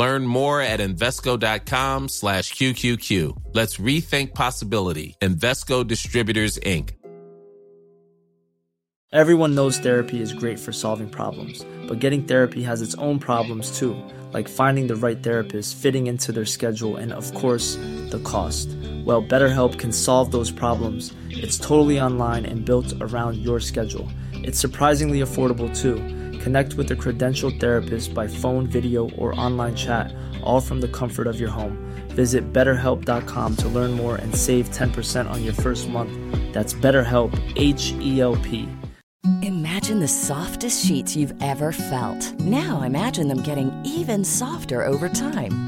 Learn more at Invesco.com/QQQ. Let's rethink possibility. Invesco Distributors, Inc. Everyone knows therapy is great for solving problems, but getting therapy has its own problems too, like finding the right therapist, fitting into their schedule, and of course, the cost. Well, BetterHelp can solve those problems. It's totally online and built around your schedule. It's surprisingly affordable too. Connect with a credentialed therapist by phone, video, or online chat, all from the comfort of your home. Visit BetterHelp.com to learn more and save 10% on your first month. That's BetterHelp, H-E-L-P. Imagine the softest sheets you've ever felt. Now imagine them getting even softer over time.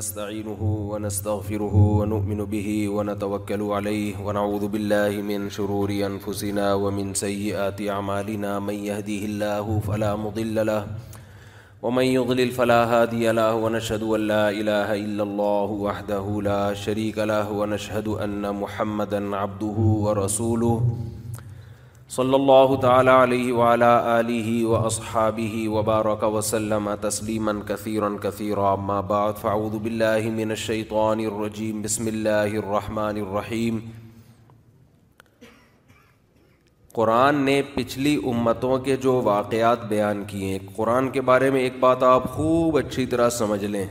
نستعينه ونستغفره ونؤمن به ونتوكل عليه ونعوذ بالله من شرور أنفسنا ومن سيئات أعمالنا من يهده الله فلا مضل له ومن يضلل فلا هادي له ونشهد أن لا إله إلا الله وحده لا شريك له ونشهد أن محمدا عبده ورسوله صلى الله تعالى عليه وعلى آله وأصحابه وبارك وسلم تسليما كثيرا كثيرا أما بعد فأعوذ بالله من الشيطان الرجيم بسم الله الرحمن الرحيم. قرآن نے پچھلی امتوں کے جو واقعات بیان کیے ہیں، قرآن کے بارے میں ایک بات آپ خوب اچھی طرح سمجھ لیں،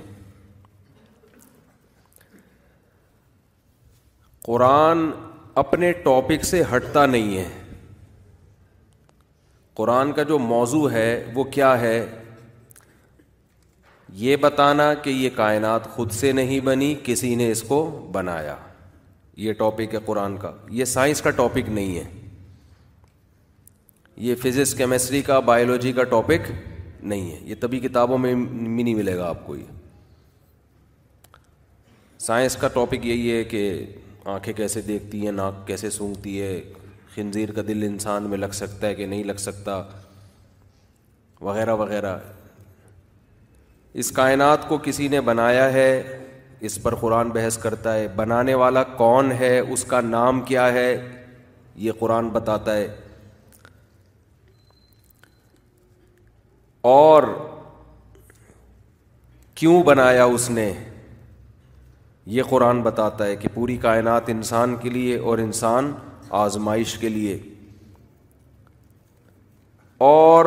قرآن اپنے ٹاپک سے ہٹتا نہیں ہے. قرآن کا جو موضوع ہے وہ کیا ہے؟ یہ بتانا کہ یہ کائنات خود سے نہیں بنی، کسی نے اس کو بنایا. یہ ٹاپک ہے قرآن کا، یہ سائنس کا ٹاپک نہیں ہے، یہ فزکس کیمسٹری کا بائیولوجی کا ٹاپک نہیں ہے، یہ تبھی کتابوں میں نہیں ملے گا آپ کو. یہ سائنس کا ٹاپک یہی ہے کہ آنکھیں کیسے دیکھتی ہیں، ناک کیسے سونگتی ہے، خنزیر کا دل انسان میں لگ سکتا ہے کہ نہیں لگ سکتا، وغیرہ وغیرہ. اس کائنات کو کسی نے بنایا ہے، اس پر قرآن بحث کرتا ہے. بنانے والا کون ہے، اس کا نام کیا ہے، یہ قرآن بتاتا ہے. اور کیوں بنایا اس نے، یہ قرآن بتاتا ہے کہ پوری کائنات انسان کے لیے اور انسان آزمائش کے لیے، اور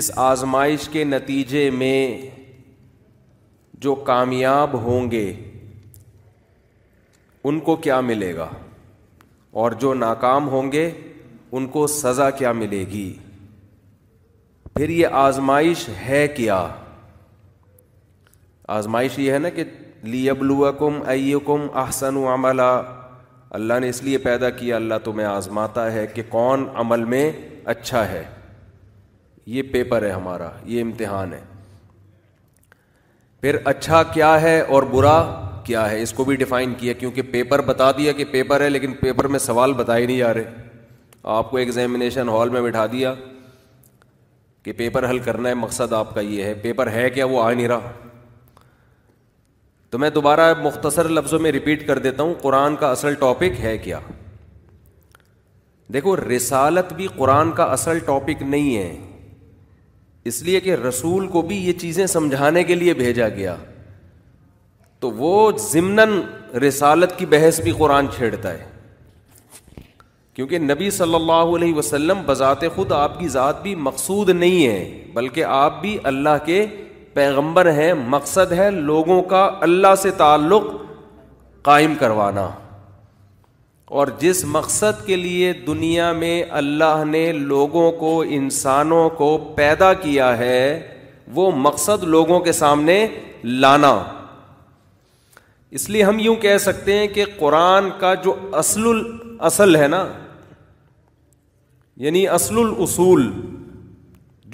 اس آزمائش کے نتیجے میں جو کامیاب ہوں گے ان کو کیا ملے گا، اور جو ناکام ہوں گے ان کو سزا کیا ملے گی. پھر یہ آزمائش ہے کیا؟ آزمائش یہ ہے نا کہ لیبلوکم ایکم احسن عملا، اللہ نے اس لیے پیدا کیا، اللہ تمہیں آزماتا ہے کہ کون عمل میں اچھا ہے. یہ پیپر ہے ہمارا، یہ امتحان ہے. پھر اچھا کیا ہے اور برا کیا ہے، اس کو بھی ڈیفائن کیا، کیونکہ پیپر بتا دیا کہ پیپر ہے، لیکن پیپر میں سوال بتائے نہیں آ رہے. آپ کو ایگزامینیشن ہال میں بٹھا دیا کہ پیپر حل کرنا ہے، مقصد آپ کا یہ ہے، پیپر ہے کیا وہ آ نہیں رہا. تو میں دوبارہ مختصر لفظوں میں ریپیٹ کر دیتا ہوں، قرآن کا اصل ٹاپک ہے کیا. دیکھو، رسالت بھی قرآن کا اصل ٹاپک نہیں ہے، اس لیے کہ رسول کو بھی یہ چیزیں سمجھانے کے لیے بھیجا گیا. تو وہ ضمناً رسالت کی بحث بھی قرآن چھیڑتا ہے، کیونکہ نبی صلی اللہ علیہ وسلم بذات خود آپ کی ذات بھی مقصود نہیں ہے، بلکہ آپ بھی اللہ کے پیغمبر ہیں، مقصد ہے لوگوں کا اللہ سے تعلق قائم کروانا، اور جس مقصد کے لیے دنیا میں اللہ نے لوگوں کو، انسانوں کو پیدا کیا ہے، وہ مقصد لوگوں کے سامنے لانا۔ اس لیے ہم یوں کہہ سکتے ہیں کہ قرآن کا جو اصل ہے نا، یعنی اصل الاصول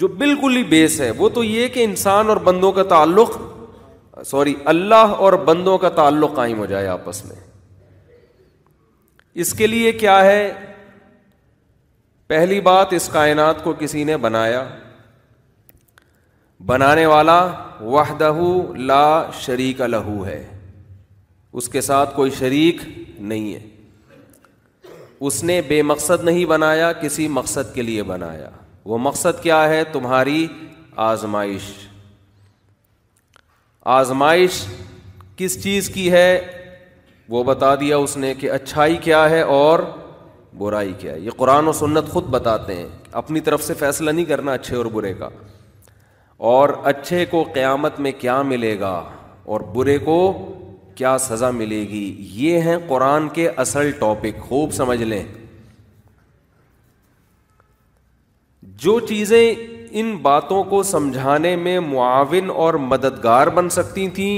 جو بالکل ہی بیس ہے، وہ تو یہ کہ انسان اور بندوں کا تعلق اللہ اور بندوں کا تعلق قائم ہو جائے آپس میں۔ اس کے لیے کیا ہے؟ پہلی بات، اس کائنات کو کسی نے بنایا، بنانے والا وحدہ لا شریک لہ ہے، اس کے ساتھ کوئی شریک نہیں ہے، اس نے بے مقصد نہیں بنایا، کسی مقصد کے لیے بنایا۔ وہ مقصد کیا ہے؟ تمہاری آزمائش۔ آزمائش کس چیز کی ہے؟ وہ بتا دیا اس نے کہ اچھائی کیا ہے اور برائی کیا ہے۔ یہ قرآن و سنت خود بتاتے ہیں، اپنی طرف سے فیصلہ نہیں کرنا اچھے اور برے کا، اور اچھے کو قیامت میں کیا ملے گا اور برے کو کیا سزا ملے گی۔ یہ ہیں قرآن کے اصل ٹاپک، خوب سمجھ لیں۔ جو چیزیں ان باتوں کو سمجھانے میں معاون اور مددگار بن سکتی تھیں،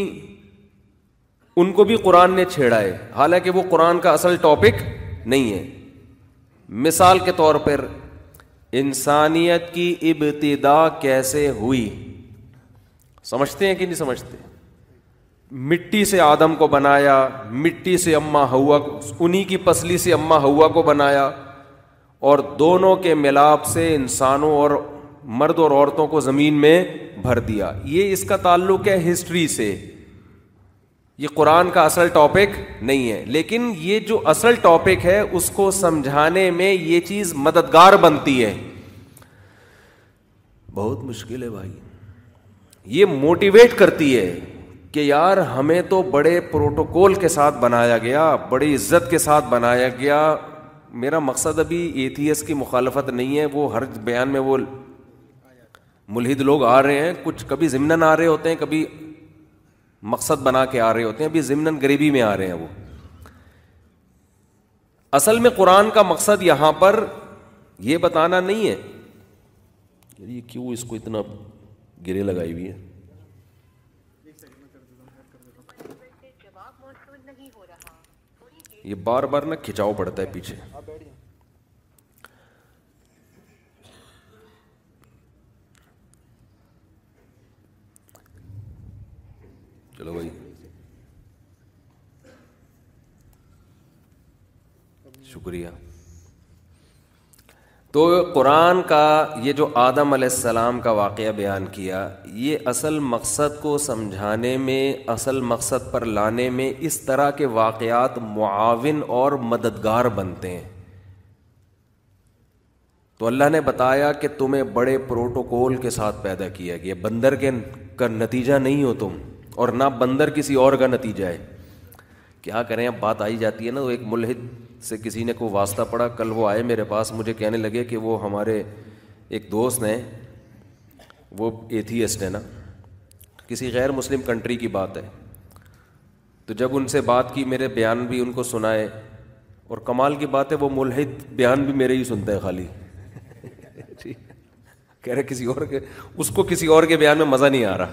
ان کو بھی قرآن نے چھیڑا ہے، حالانکہ وہ قرآن کا اصل ٹاپک نہیں ہے۔ مثال کے طور پر انسانیت کی ابتدا کیسے ہوئی، سمجھتے ہیں کہ نہیں سمجھتے؟ مٹی سے آدم کو بنایا، مٹی سے اماں ہوا، انہی کی پسلی سے اماں ہوا کو بنایا، اور دونوں کے ملاپ سے انسانوں اور مرد اور عورتوں کو زمین میں بھر دیا۔ یہ اس کا تعلق ہے ہسٹری سے، یہ قرآن کا اصل ٹاپک نہیں ہے، لیکن یہ جو اصل ٹاپک ہے اس کو سمجھانے میں یہ چیز مددگار بنتی ہے۔ بہت مشکل ہے بھائی، یہ موٹیویٹ کرتی ہے کہ یار ہمیں تو بڑے پروٹوکول کے ساتھ بنایا گیا، بڑی عزت کے ساتھ بنایا گیا۔ میرا مقصد ابھی ایتھیس کی مخالفت نہیں ہے، وہ ہر بیان میں وہ ملحد لوگ آ رہے ہیں، کچھ کبھی ضمناً آ رہے ہوتے ہیں، کبھی مقصد بنا کے آ رہے ہوتے ہیں، ابھی ضمناً غریبی میں آ رہے ہیں۔ وہ اصل میں قرآن کا مقصد یہاں پر یہ بتانا نہیں ہے، یہ کیوں اس کو اتنا گرے لگائی ہوئی ہے، یہ بار بار نہ کھچاؤ پڑتا ہے پیچھے۔ چلو بھائی، شکریہ۔ تو قرآن کا یہ جو آدم علیہ السلام کا واقعہ بیان کیا، یہ اصل مقصد کو سمجھانے میں، اصل مقصد پر لانے میں اس طرح کے واقعات معاون اور مددگار بنتے ہیں۔ تو اللہ نے بتایا کہ تمہیں بڑے پروٹوکول کے ساتھ پیدا کیا گیا، بندر کا نتیجہ نہیں ہو تم، اور نہ بندر کسی اور کا نتیجہ ہے۔ کیا کریں، اب بات آئی جاتی ہے نا۔ ایک ملحد سے کسی نے کوئی واسطہ پڑا، کل وہ آئے میرے پاس، مجھے کہنے لگے کہ وہ ہمارے ایک دوست ہیں، وہ ایتھیسٹ ہیں نا، کسی غیر مسلم کنٹری کی بات ہے۔ تو جب ان سے بات کی، میرے بیان بھی ان کو سنائے، اور کمال کی بات ہے وہ ملحد بیان بھی میرے ہی سنتا ہے خالی، کہہ رہے کسی اور کے، اس کو کسی اور کے بیان میں مزہ نہیں آ رہا۔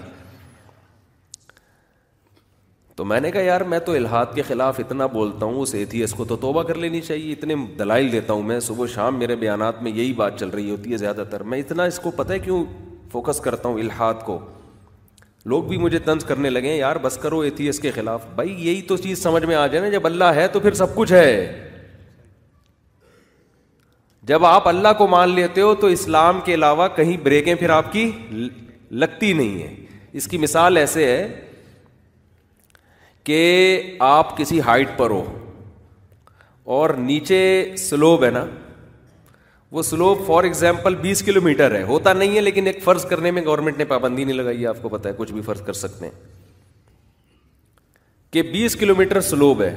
تو میں نے کہا یار میں تو الہات کے خلاف اتنا بولتا ہوں، اس ایتھیس کو تو توبہ کر لینی چاہیے، اتنے دلائل دیتا ہوں میں صبح شام، میرے بیانات میں یہی بات چل رہی ہوتی ہے زیادہ تر، میں اتنا اس کو پتہ ہے کیوں فوکس کرتا ہوں الہات کو۔ لوگ بھی مجھے طنز کرنے لگے ہیں، یار بس کرو ایتھیس کے خلاف۔ بھائی یہی تو چیز سمجھ میں آ جائے نا، جب اللہ ہے تو پھر سب کچھ ہے۔ جب آپ اللہ کو مان لیتے ہو تو اسلام کے علاوہ کہیں بریکیں پھر آپ کی لگتی نہیں ہیں۔ اس کی مثال ایسے ہے کہ آپ کسی ہائٹ پر ہو اور نیچے سلوب ہے نا، وہ سلوب فار ایگزامپل 20 کلومیٹر ہے، ہوتا نہیں ہے، لیکن ایک فرض کرنے میں گورنمنٹ نے پابندی نہیں لگائی ہے، آپ کو پتہ ہے کچھ بھی فرض کر سکتے ہیں۔ کہ 20 کلومیٹر سلوب ہے,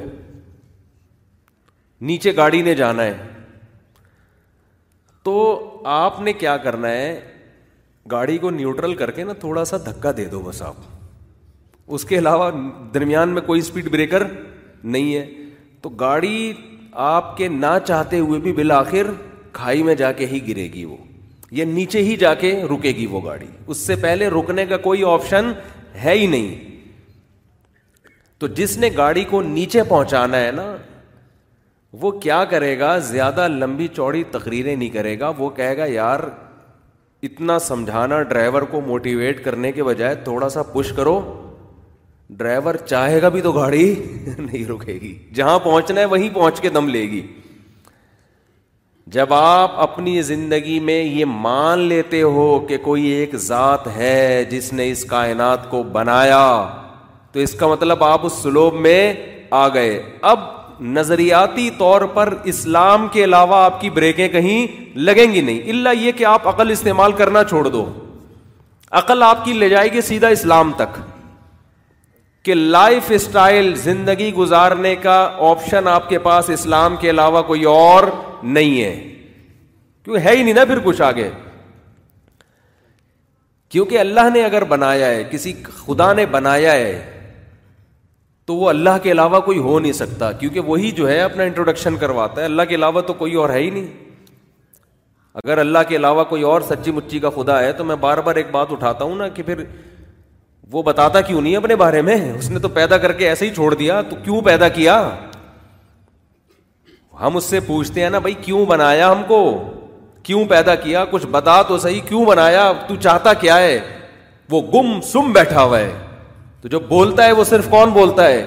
نیچے گاڑی نے جانا ہے, تو آپ نے کیا کرنا ہے, گاڑی کو نیوٹرل کر کے نا تھوڑا سا دھکا دے دو بس آپ, اس کے علاوہ درمیان میں کوئی اسپیڈ بریکر نہیں ہے, تو گاڑی آپ کے نہ چاہتے ہوئے بھی بالآخر کھائی میں جا کے ہی گرے گی وہ, یا نیچے ہی جا کے رکے گی وہ گاڑی, اس سے پہلے رکنے کا کوئی آپشن ہے ہی نہیں. تو جس نے گاڑی کو نیچے پہنچانا ہے نا, وہ کیا کرے گا, زیادہ لمبی چوڑی تقریریں نہیں کرے گا, وہ کہے گا یار اتنا سمجھانا ڈرائیور کو موٹیویٹ کرنے کے بجائے تھوڑا سا پش کرو, ڈرائیور چاہے گا بھی تو گاڑی نہیں رکے گی, جہاں پہنچنا ہے وہیں پہنچ کے دم لے گی. جب آپ اپنی زندگی میں یہ مان لیتے ہو کہ کوئی ایک ذات ہے جس نے اس کائنات کو بنایا, تو اس کا مطلب آپ اس سلوب میں آ گئے. اب نظریاتی طور پر اسلام کے علاوہ آپ کی بریکیں کہیں لگیں گی نہیں, الا یہ کہ آپ عقل استعمال کرنا چھوڑ دو. عقل آپ کی لے جائے گی سیدھا اسلام تک کہ لائف اسٹائل, زندگی گزارنے کا آپشن آپ کے پاس اسلام کے علاوہ کوئی اور نہیں ہے, کیوں ہے ہی نہیں نا پھر کچھ آگے. کیونکہ اللہ نے اگر بنایا ہے, کسی خدا نے بنایا ہے, تو وہ اللہ کے علاوہ کوئی ہو نہیں سکتا, کیونکہ وہی جو ہے اپنا انٹروڈکشن کرواتا ہے, اللہ کے علاوہ تو کوئی اور ہے ہی نہیں. اگر اللہ کے علاوہ کوئی اور سچی مچی کا خدا ہے تو میں بار بار ایک بات اٹھاتا ہوں نا کہ پھر وہ بتاتا کیوں نہیں اپنے بارے میں, اس نے تو پیدا کر کے ایسے ہی چھوڑ دیا, تو کیوں پیدا کیا. ہم اس سے پوچھتے ہیں نا بھائی کیوں بنایا ہم کو, کیوں پیدا کیا, کچھ بتا تو صحیح, کیوں بنایا, تو چاہتا کیا ہے. وہ گم سم بیٹھا ہوا ہے, تو جو بولتا ہے وہ صرف کون بولتا ہے,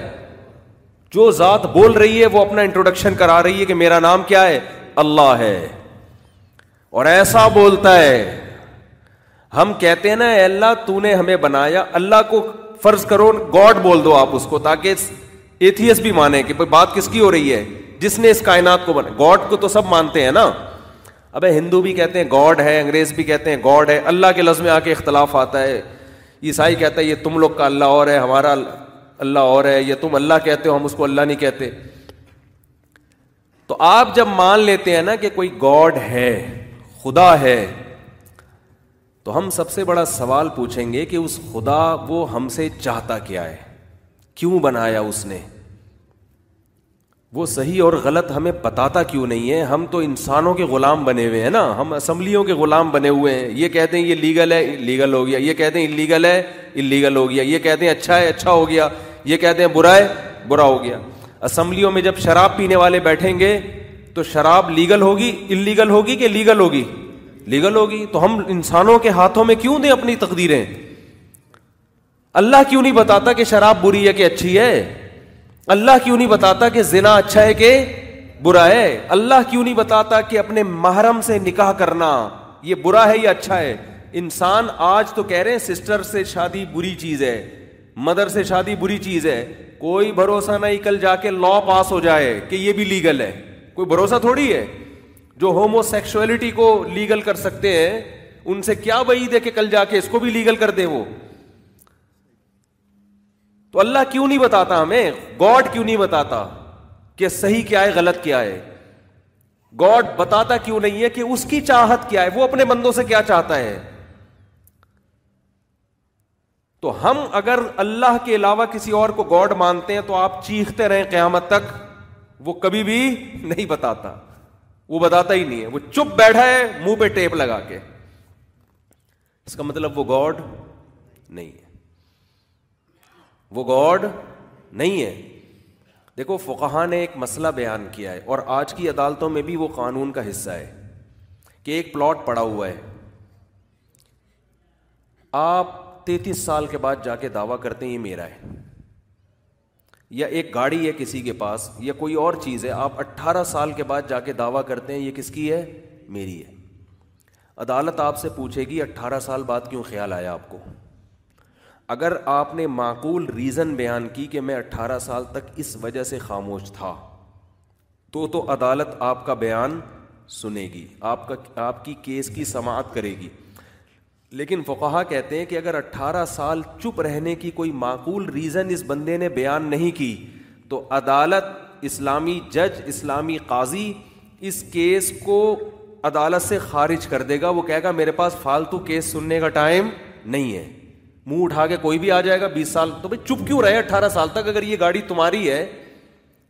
جو ذات بول رہی ہے وہ اپنا انٹروڈکشن کرا رہی ہے کہ میرا نام کیا ہے, اللہ ہے, اور ایسا بولتا ہے. ہم کہتے ہیں نا اے اللہ تو نے ہمیں بنایا, اللہ کو فرض کرو گاڈ بول دو آپ اس کو, تاکہ ایتھیس بھی مانے کہ بات کس کی ہو رہی ہے, جس نے اس کائنات کو بنا. گاڈ کو تو سب مانتے ہیں نا, ابے ہندو بھی کہتے ہیں گاڈ ہے, انگریز بھی کہتے ہیں گاڈ ہے, اللہ کے لفظ میں آ کے اختلاف آتا ہے. عیسائی کہتا ہے یہ تم لوگ کا اللہ اور ہے, ہمارا اللہ اور ہے, یہ تم اللہ کہتے ہو ہم اس کو اللہ نہیں کہتے. تو آپ جب مان لیتے ہیں نا کہ کوئی گاڈ ہے, خدا ہے, تو ہم سب سے بڑا سوال پوچھیں گے کہ اس خدا وہ ہم سے چاہتا کیا ہے, کیوں بنایا اس نے, وہ صحیح اور غلط ہمیں بتاتا کیوں نہیں ہے. ہم تو انسانوں کے غلام بنے ہوئے ہیں نا, ہم اسمبلیوں کے غلام بنے ہوئے ہیں, یہ کہتے ہیں یہ لیگل ہے, لیگل ہو گیا, یہ کہتے ہیں انلیگل ہے, انلیگل ہو گیا, یہ کہتے ہیں اچھا ہے, اچھا ہو گیا, یہ کہتے ہیں برا ہے, برا ہو گیا. اسمبلیوں میں جب شراب پینے والے بیٹھیں گے تو شراب لیگل ہوگی, انلیگل ہوگی کہ لیگل ہوگی, لیگل ہوگی. تو ہم انسانوں کے ہاتھوں میں کیوں دیں اپنی تقدیریں, اللہ کیوں نہیں بتاتا کہ شراب بری ہے کہ اچھی ہے, اللہ کیوں نہیں بتاتا کہ زنا اچھا ہے کہ برا ہے, اللہ کیوں نہیں بتاتا کہ اپنے محرم سے نکاح کرنا یہ برا ہے یا اچھا ہے. انسان آج تو کہہ رہے ہیں سسٹر سے شادی بری چیز ہے, مدر سے شادی بری چیز ہے, کوئی بھروسہ نہیں کل جا کے لا پاس ہو جائے کہ یہ بھی لیگل ہے, کوئی بھروسہ تھوڑی ہے. جو ہومو سیکشولیٹی کو لیگل کر سکتے ہیں ان سے کیا بعید ہے کہ کل جا کے اس کو بھی لیگل کر دے وہ. تو اللہ کیوں نہیں بتاتا ہمیں, گاڈ کیوں نہیں بتاتا کہ صحیح کیا ہے غلط کیا ہے, گاڈ بتاتا کیوں نہیں ہے کہ اس کی چاہت کیا ہے, وہ اپنے بندوں سے کیا چاہتا ہے. تو ہم اگر اللہ کے علاوہ کسی اور کو گاڈ مانتے ہیں تو آپ چیختے رہیں قیامت تک, وہ کبھی بھی نہیں بتاتا, وہ بتاتا ہی نہیں ہے, وہ چپ بیٹھا ہے منہ پہ ٹیپ لگا کے. اس کا مطلب وہ گاڈ نہیں ہے, وہ گاڈ نہیں ہے. دیکھو فقہا نے ایک مسئلہ بیان کیا ہے, اور آج کی عدالتوں میں بھی وہ قانون کا حصہ ہے کہ ایک پلاٹ پڑا ہوا ہے, آپ 33 سال کے بعد جا کے دعویٰ کرتے ہیں یہ میرا ہے, یا ایک گاڑی ہے کسی کے پاس یا کوئی اور چیز ہے, آپ 18 سال کے بعد جا کے دعویٰ کرتے ہیں یہ کس کی ہے, میری ہے. عدالت آپ سے پوچھے گی 18 سال بعد کیوں خیال آیا آپ کو. اگر آپ نے معقول ریزن بیان کی کہ میں 18 سال تک اس وجہ سے خاموش تھا, تو عدالت آپ کا بیان سنے گی, آپ کی کیس کی سماعت کرے گی. لیکن فقہا کہتے ہیں کہ اگر 18 سال چپ رہنے کی کوئی معقول ریزن اس بندے نے بیان نہیں کی تو عدالت، اسلامی جج، اسلامی قاضی اس کیس کو عدالت سے خارج کر دے گا. وہ کہے گا میرے پاس فالتو کیس سننے کا ٹائم نہیں ہے، منہ اٹھا کے کوئی بھی آ جائے گا. 20 سال تو بھائی چپ کیوں رہے 18 سال تک؟ اگر یہ گاڑی تمہاری ہے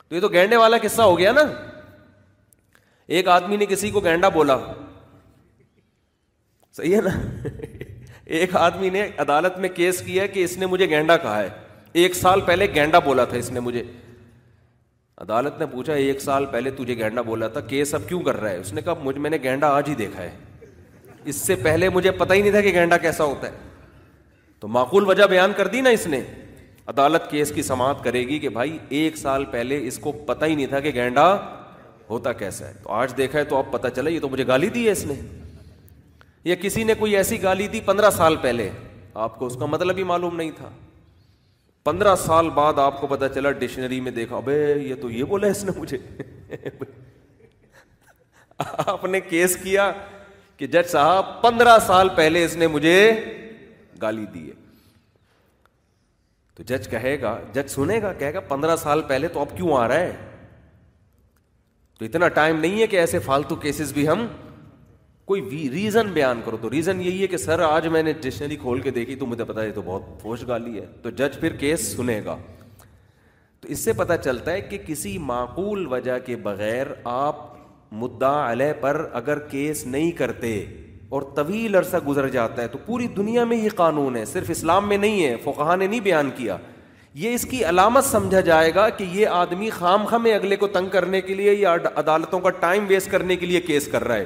تو یہ تو گینڈے والا قصہ ہو گیا نا. ایک آدمی نے کسی کو گینڈا بولا، صحیح ہے نا، ایک آدمی نے عدالت میں کیس کیا کہ اس نے مجھے گینڈا کہا ہے، 1 سال پہلے گینڈا بولا تھا اس نے مجھے. عدالت نے پوچھا 1 سال پہلے تجھے گینڈا بولا تھا، کیس اب کیوں کر رہا ہے؟ اس نے کہا مجھے، میں نے گینڈا آج ہی دیکھا ہے، اس سے پہلے مجھے پتہ ہی نہیں تھا کہ گینڈا کیسا ہوتا ہے. تو معقول وجہ بیان کر دی نا اس نے. عدالت کیس کی سماعت کرے گی کہ بھائی 1 سال پہلے اس کو پتہ ہی نہیں تھا کہ گینڈا ہوتا کیسا ہے، تو آج دیکھا ہے تو اب پتہ چلا یہ تو مجھے گالی دی ہے اس نے. یا کسی نے کوئی ایسی گالی دی 15 سال پہلے، آپ کو اس کا مطلب ہی معلوم نہیں تھا، 15 سال بعد آپ کو پتہ چلا، ڈکشنری میں دیکھا، ابے یہ تو یہ بولا اس نے مجھے. آپ نے کیس کیا کہ جج صاحب 15 سال پہلے اس نے مجھے گالی دی ہے. تو جج کہے گا، جج سنے گا، کہے گا 15 سال پہلے تو اب کیوں آ رہا ہے؟ تو اتنا ٹائم نہیں ہے کہ ایسے فالتو کیسز بھی ہم، کوئی ریزن بیان کرو. تو ریزن یہی ہے کہ سر آج میں نے ڈکشنری کھول کے دیکھی تو مجھے پتا ہے تو بہت فوش گالی ہے. تو جج پھر کیس سنے گا. تو اس سے پتا چلتا ہے کہ کسی معقول وجہ کے بغیر آپ مدعا علیہ پر اگر کیس نہیں کرتے اور طویل عرصہ گزر جاتا ہے تو پوری دنیا میں یہ قانون ہے، صرف اسلام میں نہیں ہے، فقہا نے نہیں بیان کیا. یہ اس کی علامت سمجھا جائے گا کہ یہ آدمی خام خواہ میں اگلے کو تنگ کرنے کے لیے یا عدالتوں کا ٹائم ویسٹ کرنے کے لیے کیس کر رہا ہے.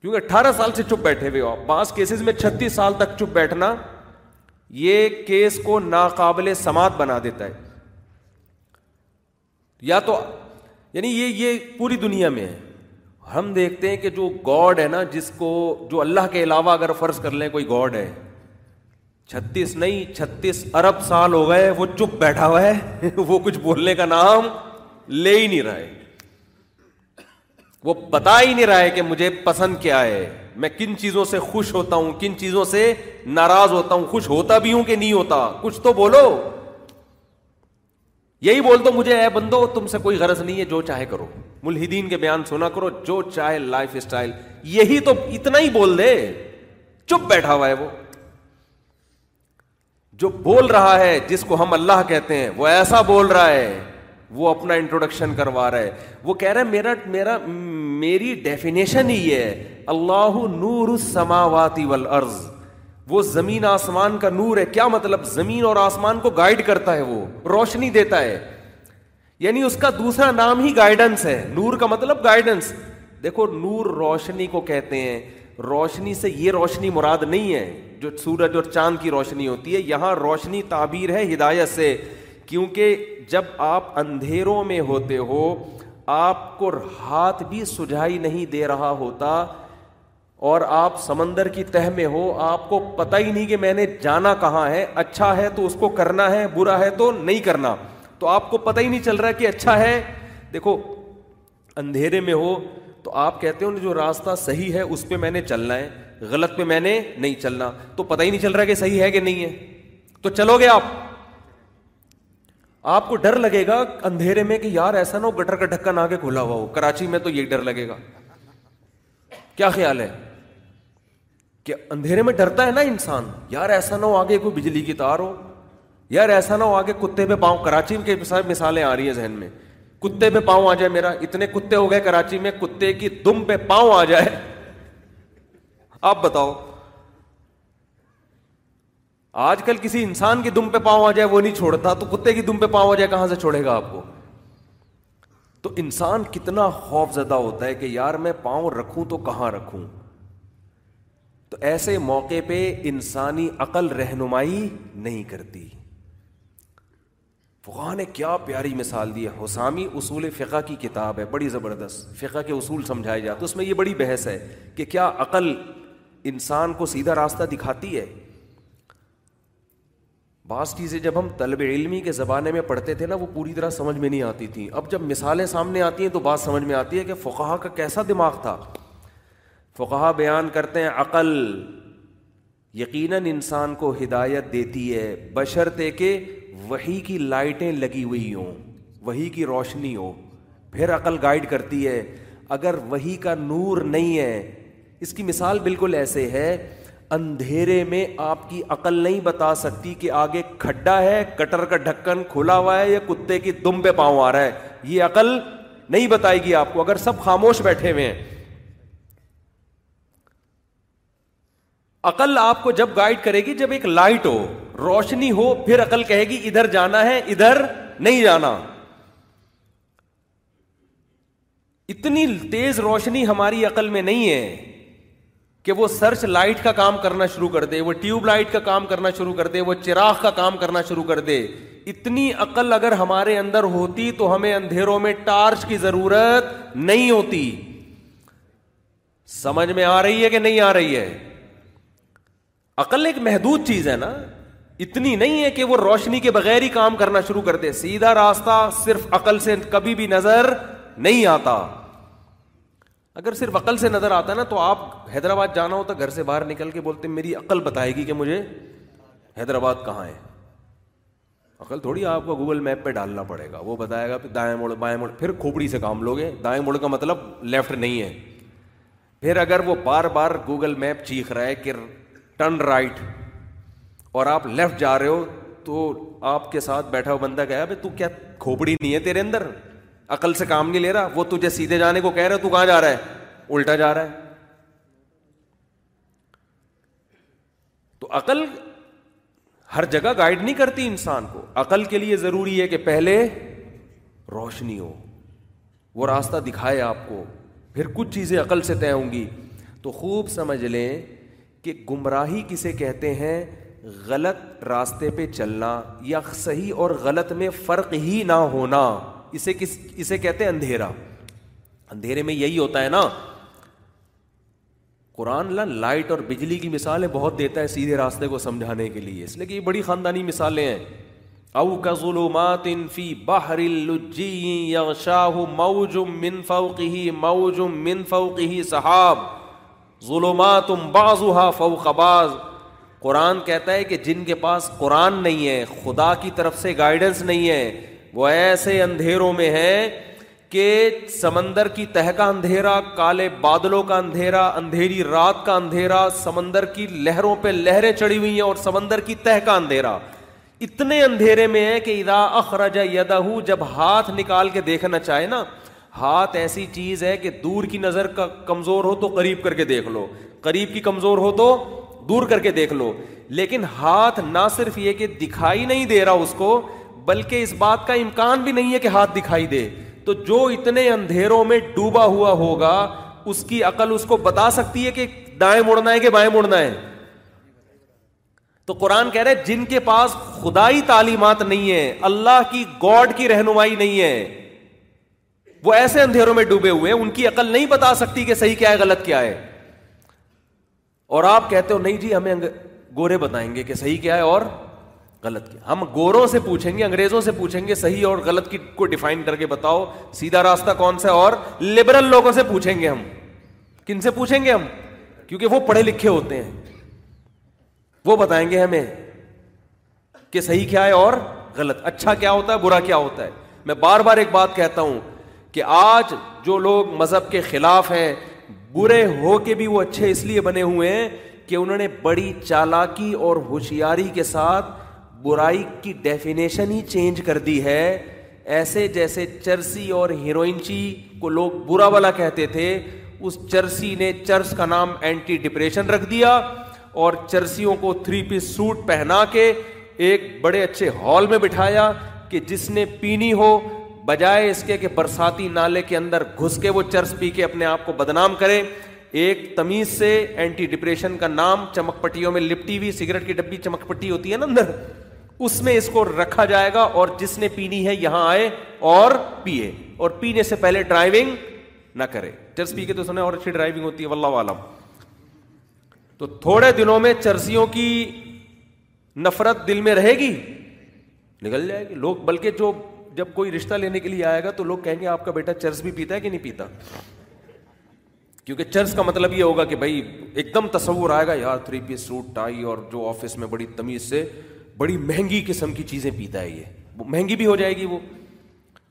کیونکہ 18 سال سے چپ بیٹھے ہوئے ہو آپ، بعض کیسز میں 36 سال تک چپ بیٹھنا یہ کیس کو ناقابل سماعت بنا دیتا ہے. یا تو یعنی یہ پوری دنیا میں ہے. ہم دیکھتے ہیں کہ جو گاڈ ہے نا، جس کو جو اللہ کے علاوہ اگر فرض کر لیں کوئی گاڈ ہے، 36 نہیں 36 ارب سال ہو گئے وہ چپ بیٹھا ہوا ہے. وہ کچھ بولنے کا نام لے ہی نہیں رہا ہے، وہ بتا ہی نہیں رہا ہے کہ مجھے پسند کیا ہے، میں کن چیزوں سے خوش ہوتا ہوں، کن چیزوں سے ناراض ہوتا ہوں، خوش ہوتا بھی ہوں کہ نہیں ہوتا. کچھ تو بولو، یہی بول دو مجھے، اے بندو تم سے کوئی غرض نہیں ہے، جو چاہے کرو. ملحدین کے بیان سنا کرو، جو چاہے لائف اسٹائل، یہی تو اتنا ہی بول دے، چپ بیٹھا ہوا ہے. وہ جو بول رہا ہے جس کو ہم اللہ کہتے ہیں، وہ ایسا بول رہا ہے، وہ اپنا انٹروڈکشن کروا رہا ہے، وہ کہہ رہا ہے میری ڈیفینیشن ہی ہے، اللہ نور السماوات والارض، وہ زمین آسمان کا نور ہے. کیا مطلب؟ زمین اور آسمان کو گائیڈ کرتا ہے، وہ روشنی دیتا ہے، یعنی اس کا دوسرا نام ہی گائیڈنس ہے. نور کا مطلب گائیڈنس. دیکھو نور روشنی کو کہتے ہیں، روشنی سے یہ روشنی مراد نہیں ہے جو سورج اور چاند کی روشنی ہوتی ہے، یہاں روشنی تعبیر ہے ہدایت سے. کیونکہ جب آپ اندھیروں میں ہوتے ہو، آپ کو ہاتھ بھی سجھائی نہیں دے رہا ہوتا، اور آپ سمندر کی تہ میں ہو، آپ کو پتہ ہی نہیں کہ میں نے جانا کہاں ہے، اچھا ہے تو اس کو کرنا ہے، برا ہے تو نہیں کرنا، تو آپ کو پتہ ہی نہیں چل رہا کہ اچھا ہے. دیکھو اندھیرے میں ہو تو آپ کہتے ہو جو راستہ صحیح ہے اس پہ میں نے چلنا ہے، غلط پہ میں نے نہیں چلنا. تو پتہ ہی نہیں چل رہا کہ صحیح ہے کہ نہیں ہے، تو چلو گے آپ، آپ کو ڈر لگے گا اندھیرے میں کہ یار ایسا نہ ہو گٹر کا ڈھکن آگے کھلا ہوا ہو. کراچی میں تو یہ ڈر لگے گا. کیا خیال ہے کہ اندھیرے میں ڈرتا ہے نا انسان، یار ایسا نہ ہو آگے کوئی بجلی کی تار ہو، یار ایسا نہ ہو آگے کتے پہ پاؤں. کراچی کے مثالیں آ رہی ہیں ذہن میں، کتے پہ پاؤں آ جائے میرا، اتنے کتے ہو گئے کراچی میں، کتے کی دم پہ پاؤں آ جائے. آپ بتاؤ آج کل کسی انسان کی دم پہ پاؤں آ جائے وہ نہیں چھوڑتا، تو کتے کی دم پہ پاؤں آ جائے کہاں سے چھوڑے گا آپ کو؟ تو انسان کتنا خوف زدہ ہوتا ہے کہ یار میں پاؤں رکھوں تو کہاں رکھوں. تو ایسے موقع پہ انسانی عقل رہنمائی نہیں کرتی. فقہ نے کیا پیاری مثال دی ہے. حسامی اصول فقہ کی کتاب ہے، بڑی زبردست، فقہ کے اصول سمجھائے جاتے. اس میں یہ بڑی بحث ہے کہ کیا عقل انسان کو سیدھا راستہ دکھاتی ہے. بعض چیزیں جب ہم طلب علمی کے زمانے میں پڑھتے تھے نا، وہ پوری طرح سمجھ میں نہیں آتی تھیں. اب جب مثالیں سامنے آتی ہیں تو بات سمجھ میں آتی ہے کہ فقہا کا کیسا دماغ تھا. فقہا بیان کرتے ہیں عقل یقیناً انسان کو ہدایت دیتی ہے، بشرطے کہ وحی کی لائٹیں لگی ہوئی ہوں، وحی کی روشنی ہو، پھر عقل گائیڈ کرتی ہے. اگر وحی کا نور نہیں ہے، اس کی مثال بالکل ایسے ہے، اندھیرے میں آپ کی عقل نہیں بتا سکتی کہ آگے کھڈا ہے، کٹر کا ڈھکن کھلا ہوا ہے یا کتے کی دم پہ پاؤں آ رہا ہے، یہ عقل نہیں بتائے گی آپ کو اگر سب خاموش بیٹھے ہوئے ہیں. عقل آپ کو جب گائیڈ کرے گی جب ایک لائٹ ہو، روشنی ہو، پھر عقل کہے گی ادھر جانا ہے ادھر نہیں جانا. اتنی تیز روشنی ہماری عقل میں نہیں ہے کہ وہ سرچ لائٹ کا کام کرنا شروع کر دے، وہ ٹیوب لائٹ کا کام کرنا شروع کر دے، وہ چراغ کا کام کرنا شروع کر دے. اتنی عقل اگر ہمارے اندر ہوتی تو ہمیں اندھیروں میں ٹارچ کی ضرورت نہیں ہوتی. سمجھ میں آ رہی ہے کہ نہیں آ رہی ہے؟ عقل ایک محدود چیز ہے نا، اتنی نہیں ہے کہ وہ روشنی کے بغیر ہی کام کرنا شروع کر دے. سیدھا راستہ صرف عقل سے کبھی بھی نظر نہیں آتا. اگر صرف عقل سے نظر آتا ہے نا تو آپ حیدرآباد جانا ہوتا، گھر سے باہر نکل کے بولتے میری عقل بتائے گی کہ مجھے حیدرآباد کہاں ہے. عقل تھوڑی، آپ کو گوگل میپ پہ ڈالنا پڑے گا، وہ بتائے گا دائیں موڑ بائیں موڑ، پھر کھوپڑی سے کام لوگے. دائیں موڑ کا مطلب لیفٹ نہیں ہے. پھر اگر وہ بار بار گوگل میپ چیخ رہا ہے کہ ٹرن رائٹ اور آپ لیفٹ جا رہے ہو تو آپ کے ساتھ بیٹھا ہوا بندہ گیا بھائی تو کیا کھوپڑی نہیں ہے تیرے اندر، عقل سے کام نہیں لے رہا. وہ تجھے سیدھے جانے کو کہہ رہا ہے، تو کہاں جا رہا ہے؟ الٹا جا رہا ہے. تو عقل ہر جگہ گائیڈ نہیں کرتی انسان کو. عقل کے لیے ضروری ہے کہ پہلے روشنی ہو، وہ راستہ دکھائے آپ کو، پھر کچھ چیزیں عقل سے طے ہوں گی. تو خوب سمجھ لیں کہ گمراہی کسے کہتے ہیں؟ غلط راستے پہ چلنا یا صحیح اور غلط میں فرق ہی نہ ہونا. اسے کہتے ہیں اندھیرا. اندھیرے میں یہی ہوتا ہے نا. قرآن لائٹ اور بجلی کی مثالیں بہت دیتا ہے سیدھے راستے کو سمجھانے کے لیے، اس لیے کہ یہ بڑی خاندانی مثالیں ہیں. او کظلمات فی بحر اللجی یغشاہ موج من فوقہ موج من فوقہ سحاب ظلمات بعضھا فوق بعض. قرآن کہتا ہے کہ جن کے پاس قرآن نہیں ہے، خدا کی طرف سے گائیڈنس نہیں ہے، وہ ایسے اندھیروں میں ہیں کہ سمندر کی تہہ کا اندھیرا، کالے بادلوں کا اندھیرا، اندھیری رات کا اندھیرا، سمندر کی لہروں پہ لہریں چڑھی ہوئی ہیں اور سمندر کی تہہ کا اندھیرا. اتنے اندھیرے میں ہیں کہ اذا اخرج یدہ، جب ہاتھ نکال کے دیکھنا چاہے نا، ہاتھ ایسی چیز ہے کہ دور کی نظر کا کمزور ہو تو قریب کر کے دیکھ لو، قریب کی کمزور ہو تو دور کر کے دیکھ لو. لیکن ہاتھ نہ صرف یہ کہ دکھائی نہیں دے رہا اس کو، بلکہ اس بات کا امکان بھی نہیں ہے کہ ہاتھ دکھائی دے. تو جو اتنے اندھیروں میں ڈوبا ہوا ہوگا، اس کی عقل اس کو بتا سکتی ہے کہ دائیں مڑنا ہے کہ بائیں مڑنا ہے. تو قرآن کہہ رہے ہیں جن کے پاس خدائی تعلیمات نہیں ہے، اللہ کی، گاڈ کی رہنمائی نہیں ہے، وہ ایسے اندھیروں میں ڈوبے ہوئے ہیں، ان کی عقل نہیں بتا سکتی کہ صحیح کیا ہے غلط کیا ہے. اور آپ کہتے ہو نہیں جی ہمیں گورے بتائیں گے کہ صحیح کیا ہے اور غلط کیا. ہم گوروں سے پوچھیں گے، انگریزوں سے پوچھیں گے، صحیح اور غلط کی کو ڈیفائن کر کے بتاؤ سیدھا راستہ کون سا ہے. اور لبرل لوگوں سے پوچھیں گے. ہم کن سے پوچھیں گے؟ ہم، کیونکہ وہ پڑھے لکھے ہوتے ہیں، وہ بتائیں گے ہمیں کہ صحیح کیا ہے اور غلط، اچھا کیا ہوتا ہے، برا کیا ہوتا ہے. میں بار بار ایک بات کہتا ہوں کہ آج جو لوگ مذہب کے خلاف ہیں، برے ہو کے بھی وہ اچھے اس لیے بنے ہوئے ہیں کہ انہوں نے بڑی چالاکی اور ہوشیاری کے ساتھ برائی کی ڈیفینیشن ہی چینج کر دی ہے. ایسے جیسے چرسی اور ہیروئنچی کو لوگ برا بھلا کہتے تھے، اس چرسی نے چرس کا نام اینٹی ڈپریشن رکھ دیا اور چرسیوں کو 3 پیس سوٹ پہنا کے ایک بڑے اچھے ہال میں بٹھایا کہ جس نے پینی ہو، بجائے اس کے کہ برساتی نالے کے اندر گھس کے وہ چرس پی کے اپنے آپ کو بدنام کرے، ایک تمیز سے اینٹی ڈپریشن کا نام چمک پٹیوں میں لپٹی ہوئی، سگریٹ کی ڈبی چمک پٹی ہوتی ہے نا اندر، اس میں اس کو رکھا جائے گا اور جس نے پینی ہے یہاں آئے اور پیے، اور پینے سے پہلے ڈرائیونگ نہ کرے. چرس پی کے تو سنا اور اچھی ڈرائیونگ ہوتی ہے، واللہ عالم. تو تھوڑے دنوں میں چرسیوں کی نفرت دل میں رہے گی، نکل جائے گی. لوگ بلکہ جو جب کوئی رشتہ لینے کے لیے آئے گا تو لوگ کہیں گے آپ کا بیٹا چرس بھی پیتا ہے کہ نہیں پیتا. کیونکہ چرس کا مطلب یہ ہوگا کہ بھائی ایک دم تصور آئے گا یار 3 پیس سوٹ ٹائی اور جو آفس میں بڑی تمیز سے بڑی مہنگی قسم کی چیزیں پیتا ہے, یہ مہنگی بھی ہو جائے گی وہ,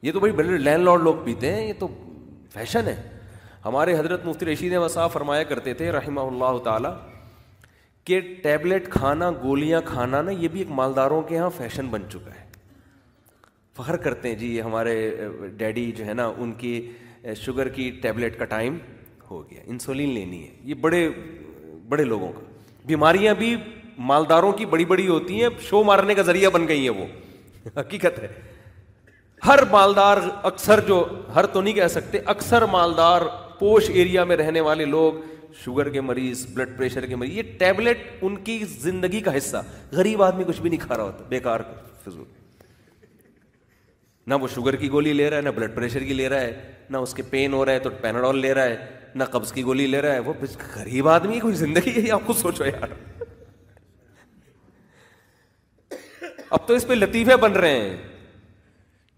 یہ تو بھائی بڑے لینڈ لارڈ لوگ پیتے ہیں, یہ تو فیشن ہے. ہمارے حضرت مفتی رشید وصاف فرمایا کرتے تھے رحمہ اللہ تعالی کہ ٹیبلٹ کھانا, گولیاں کھانا نا, یہ بھی ایک مالداروں کے ہاں فیشن بن چکا ہے. فخر کرتے ہیں جی ہمارے ڈیڈی جو ہے نا ان کی شوگر کی ٹیبلٹ کا ٹائم ہو گیا, انسولین لینی ہے. یہ بڑے بڑے لوگوں کا, بیماریاں بھی مالداروں کی بڑی بڑی ہوتی ہیں, شو مارنے کا ذریعہ بن گئی ہیں وہ. حقیقت ہے, ہر مالدار اکثر جو, ہر تو نہیں کہہ سکتے, اکثر مالدار پوش ایریا میں رہنے والے لوگ شوگر کے مریض, بلڈ پریشر کے مریض, یہ ٹیبلٹ ان کی زندگی کا حصہ. غریب آدمی کچھ بھی نہیں کھا رہا ہوتا, بیکار فضول, نہ وہ شوگر کی گولی لے رہا ہے, نہ بلڈ پریشر کی لے رہا ہے, نہ اس کے پین ہو رہا ہے تو پیناڈول لے رہا ہے, نہ قبض کی گولی لے رہا ہے. وہ غریب آدمی کوئی زندگی ہے, آپ خود سوچو یار. اب تو اس پہ لطیفے بن رہے ہیں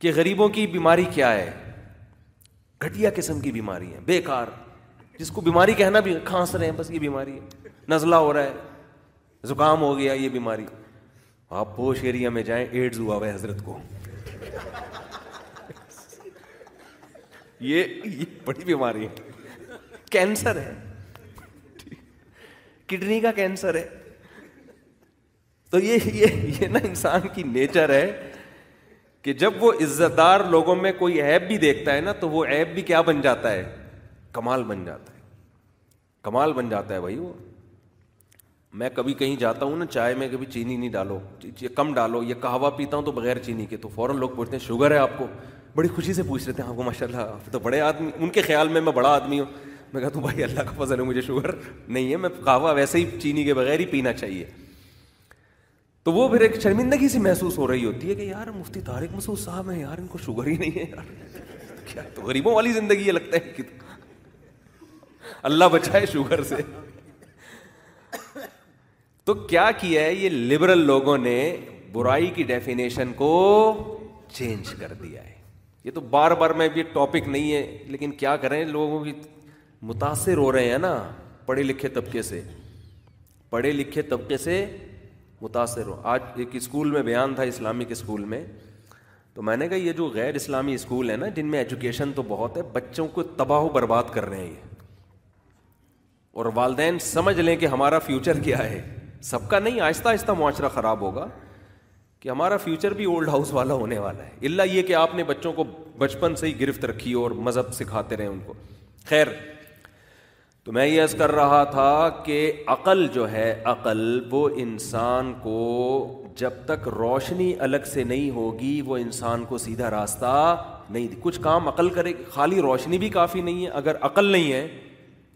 کہ غریبوں کی بیماری کیا ہے, گھٹیا قسم کی بیماری ہے, بیکار, جس کو بیماری کہنا بھی, کھانس رہے ہیں بس یہ بیماری ہے, نزلہ ہو رہا ہے, زکام ہو گیا یہ بیماری. آپ پوش ایریا میں جائیں, ایڈز ہوا ہوا ہے حضرت کو, یہ بڑی بیماری ہے, کینسر ہے, کڈنی کا کینسر ہے. تو یہ نا انسان کی نیچر ہے کہ جب وہ عزت دار لوگوں میں کوئی عیب بھی دیکھتا ہے نا تو وہ عیب بھی کیا بن جاتا ہے, کمال بن جاتا ہے, کمال بن جاتا ہے بھائی. وہ میں کبھی کہیں جاتا ہوں نا, چائے میں کبھی چینی نہیں ڈالو, کم ڈالو, یا قہوہ پیتا ہوں تو بغیر چینی کے, تو فوراً لوگ پوچھتے ہیں شوگر ہے آپ کو, بڑی خوشی سے پوچھ لیتے ہیں آپ کو, ماشاء اللہ آپ تو بڑے آدمی. ان کے خیال میں بڑا آدمی ہوں. میں کہتا ہوں بھائی اللہ کا فضل ہے مجھے شوگر نہیں ہے, میں قہوہ ویسے ہی چینی کے بغیر ہی پینا چاہیے. تو وہ پھر ایک شرمندگی سی محسوس ہو رہی ہوتی ہے کہ یار مفتی طارق مسعود صاحب ہیں یار, ان کو شوگر ہی نہیں ہے یار, کیا تو غریبوں والی زندگی ہے لگتا ہے, اللہ بچائے شوگر سے. تو کیا کیا ہے یہ لبرل لوگوں نے, برائی کی ڈیفینیشن کو چینج کر دیا ہے. یہ تو بار بار میں یہ ٹاپک نہیں ہے لیکن کیا کریں, لوگوں کی متاثر ہو رہے ہیں نا پڑھے لکھے طبقے سے, پڑھے لکھے طبقے سے متاثر ہو. آج ایک اسکول میں بیان تھا, اسلامک اسکول میں, تو میں نے کہا یہ جو غیر اسلامی اسکول ہیں نا جن میں ایجوکیشن تو بہت ہے, بچوں کو تباہ و برباد کر رہے ہیں یہ. اور والدین سمجھ لیں کہ ہمارا فیوچر کیا ہے, سب کا نہیں, آہستہ آہستہ معاشرہ خراب ہوگا کہ ہمارا فیوچر بھی اولڈ ہاؤس والا ہونے والا ہے, اللہ یہ کہ آپ نے بچوں کو بچپن سے ہی گرفت رکھی اور مذہب سکھاتے رہے ان کو. خیر, تو میں یہ عرض کر رہا تھا کہ عقل جو ہے, عقل وہ انسان کو جب تک روشنی الگ سے نہیں ہوگی وہ انسان کو سیدھا راستہ نہیں دی. کچھ کام عقل کرے, خالی روشنی بھی کافی نہیں ہے. اگر عقل نہیں ہے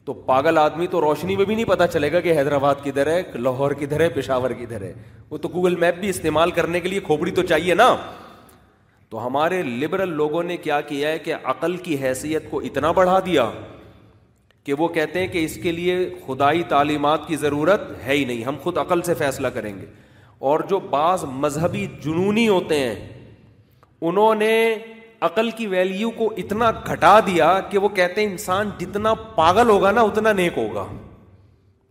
تو پاگل آدمی تو روشنی میں بھی نہیں پتہ چلے گا کہ حیدرآباد کدھر ہے, لاہور کدھر ہے, پشاور کدھر ہے. وہ تو گوگل میپ بھی استعمال کرنے کے لیے کھوپڑی تو چاہیے نا. تو ہمارے لبرل لوگوں نے کیا کیا ہے کہ عقل کی حیثیت کو اتنا بڑھا دیا کہ وہ کہتے ہیں کہ اس کے لیے خدائی تعلیمات کی ضرورت ہے ہی نہیں, ہم خود عقل سے فیصلہ کریں گے. اور جو بعض مذہبی جنونی ہوتے ہیں انہوں نے عقل کی ویلیو کو اتنا گھٹا دیا کہ وہ کہتے ہیں انسان جتنا پاگل ہوگا نا اتنا نیک ہوگا.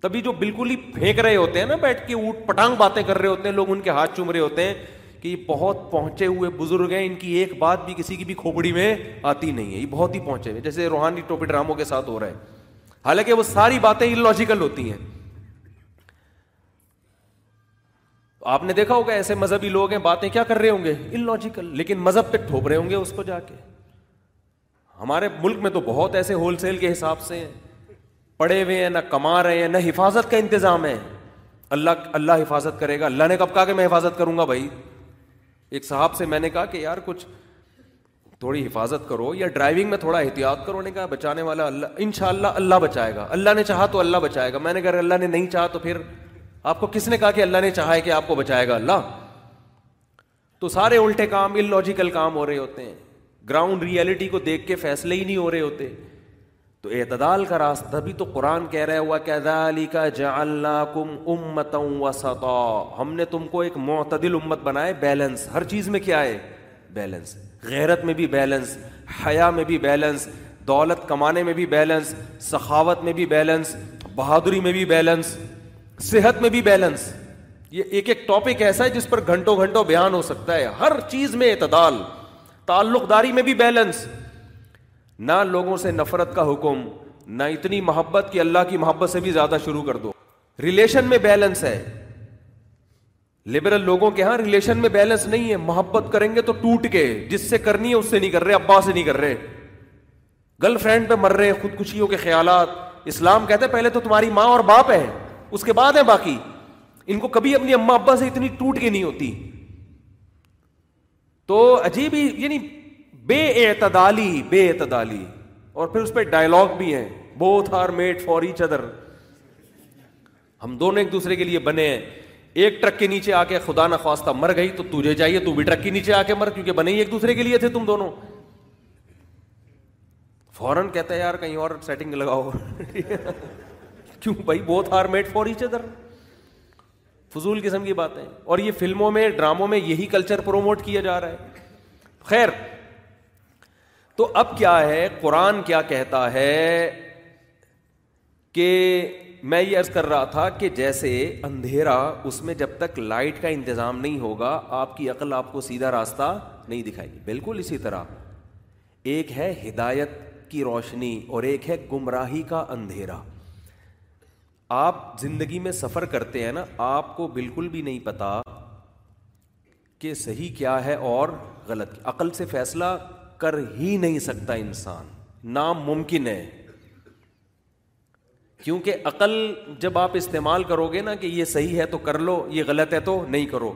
تبھی جو بالکل ہی پھینک رہے ہوتے ہیں نا, بیٹھ کے اوٹ پٹانگ باتیں کر رہے ہوتے ہیں, لوگ ان کے ہاتھ چوم رہے ہوتے ہیں کہ یہ بہت پہنچے ہوئے بزرگ ہیں, ان کی ایک بات بھی کسی کی بھی کھوپڑی میں آتی نہیں ہے, یہ بہت ہی پہنچے ہوئے, جیسے روحانی ٹوپی ڈراموں کے ساتھ ہو رہا ہے. حالانکہ وہ ساری باتیں ان لوجیکل ہوتی ہیں. آپ نے دیکھا ہوگا ایسے مذہبی لوگ ہیں, باتیں کیا کر رہے ہوں گے ان لوجیکل, لیکن مذہب پہ ٹھوپ رہے ہوں گے اس کو جا کے. ہمارے ملک میں تو بہت ایسے ہول سیل کے حساب سے پڑے ہوئے ہیں, نہ کما رہے ہیں, نہ حفاظت کا انتظام ہے. اللہ حفاظت کرے گا, اللہ نے کب کہا کہ میں حفاظت کروں گا بھائی. ایک صاحب سے میں نے کہا کہ یار کچھ تھوڑی حفاظت کرو یا ڈرائیونگ میں تھوڑا احتیاط کرو. نے کہا بچانے والا اللہ, انشاءاللہ اللہ بچائے گا, اللہ نے چاہا تو اللہ بچائے گا. میں نے کہا اللہ نے نہیں چاہا تو پھر آپ کو کس نے کہا کہ اللہ نے چاہا ہے کہ آپ کو بچائے گا اللہ. تو سارے الٹے کام, ان لوجیکل کام ہو رہے ہوتے ہیں, گراؤنڈ ریئلٹی کو دیکھ کے فیصلے ہی نہیں ہو رہے ہوتے. تو اعتدال کا راستہ بھی تو قرآن کہہ رہا ہوا کہ كَذَلِكَ جَعَلْنَاكُمْ أُمَّةً وَسَطًا, ہم نے تم کو ایک معتدل امت بنائے, بیلنس. ہر چیز میں کیا ہے بیلنس, غیرت میں بھی بیلنس, حیا میں بھی بیلنس, دولت کمانے میں بھی بیلنس, سخاوت میں بھی بیلنس, بہادری میں بھی بیلنس, صحت میں بھی بیلنس. یہ ایک ایک ٹاپک ایسا ہے جس پر گھنٹوں گھنٹوں بیان ہو سکتا ہے. ہر چیز میں اعتدال, تعلق داری میں بھی بیلنس, نہ لوگوں سے نفرت کا حکم, نہ اتنی محبت کہ اللہ کی محبت سے بھی زیادہ شروع کر دو. ریلیشن میں بیلنس ہے. لبرل لوگوں کے ہاں ریلیشن میں بیلنس نہیں ہے. محبت کریں گے تو ٹوٹ کے, جس سے کرنی ہے اس سے نہیں کر رہے, ابا سے نہیں کر رہے, گرل فرینڈ پہ مر رہے, خودکشیوں کے خیالات. اسلام کہتا ہے پہلے تو تمہاری ماں اور باپ ہے, اس کے بعد ہے باقی. ان کو کبھی اپنی اماں ابا سے اتنی ٹوٹ کے نہیں ہوتی. تو عجیب ہی, یعنی بے اعتدالی. اور پھر اس پہ ڈائلاگ بھی ہیں, both are made for each other. ہم دونوں ایک دوسرے کے لیے بنے ہیں. ایک ٹرک کے نیچے آ کے خدا نخواستہ مر گئی تو تجھے چاہیے تو بھی ٹرک کے نیچے آ کے مر, کیونکہ بنے ہی ایک دوسرے کے لیے تھے تم دونوں. فوراً کہتا ہے یار کہیں اور سیٹنگ لگاؤ. کیوں بھائی, both are made for each other. فضول قسم کی باتیں. اور یہ فلموں میں, ڈراموں میں یہی کلچر پروموٹ کیا جا رہا ہے. خیر, تو اب کیا ہے, قرآن کیا کہتا ہے کہ میں یہ عرض کر رہا تھا کہ جیسے اندھیرا, اس میں جب تک لائٹ کا انتظام نہیں ہوگا آپ کی عقل آپ کو سیدھا راستہ نہیں دکھائے گی. بالکل اسی طرح ایک ہے ہدایت کی روشنی اور ایک ہے گمراہی کا اندھیرا. آپ زندگی میں سفر کرتے ہیں نا, آپ کو بالکل بھی نہیں پتا کہ صحیح کیا ہے اور غلط. عقل سے فیصلہ کر ہی نہیں سکتا انسان, ناممکن ہے. کیونکہ عقل جب آپ استعمال کرو گے نا کہ یہ صحیح ہے تو کر لو, یہ غلط ہے تو نہیں کرو,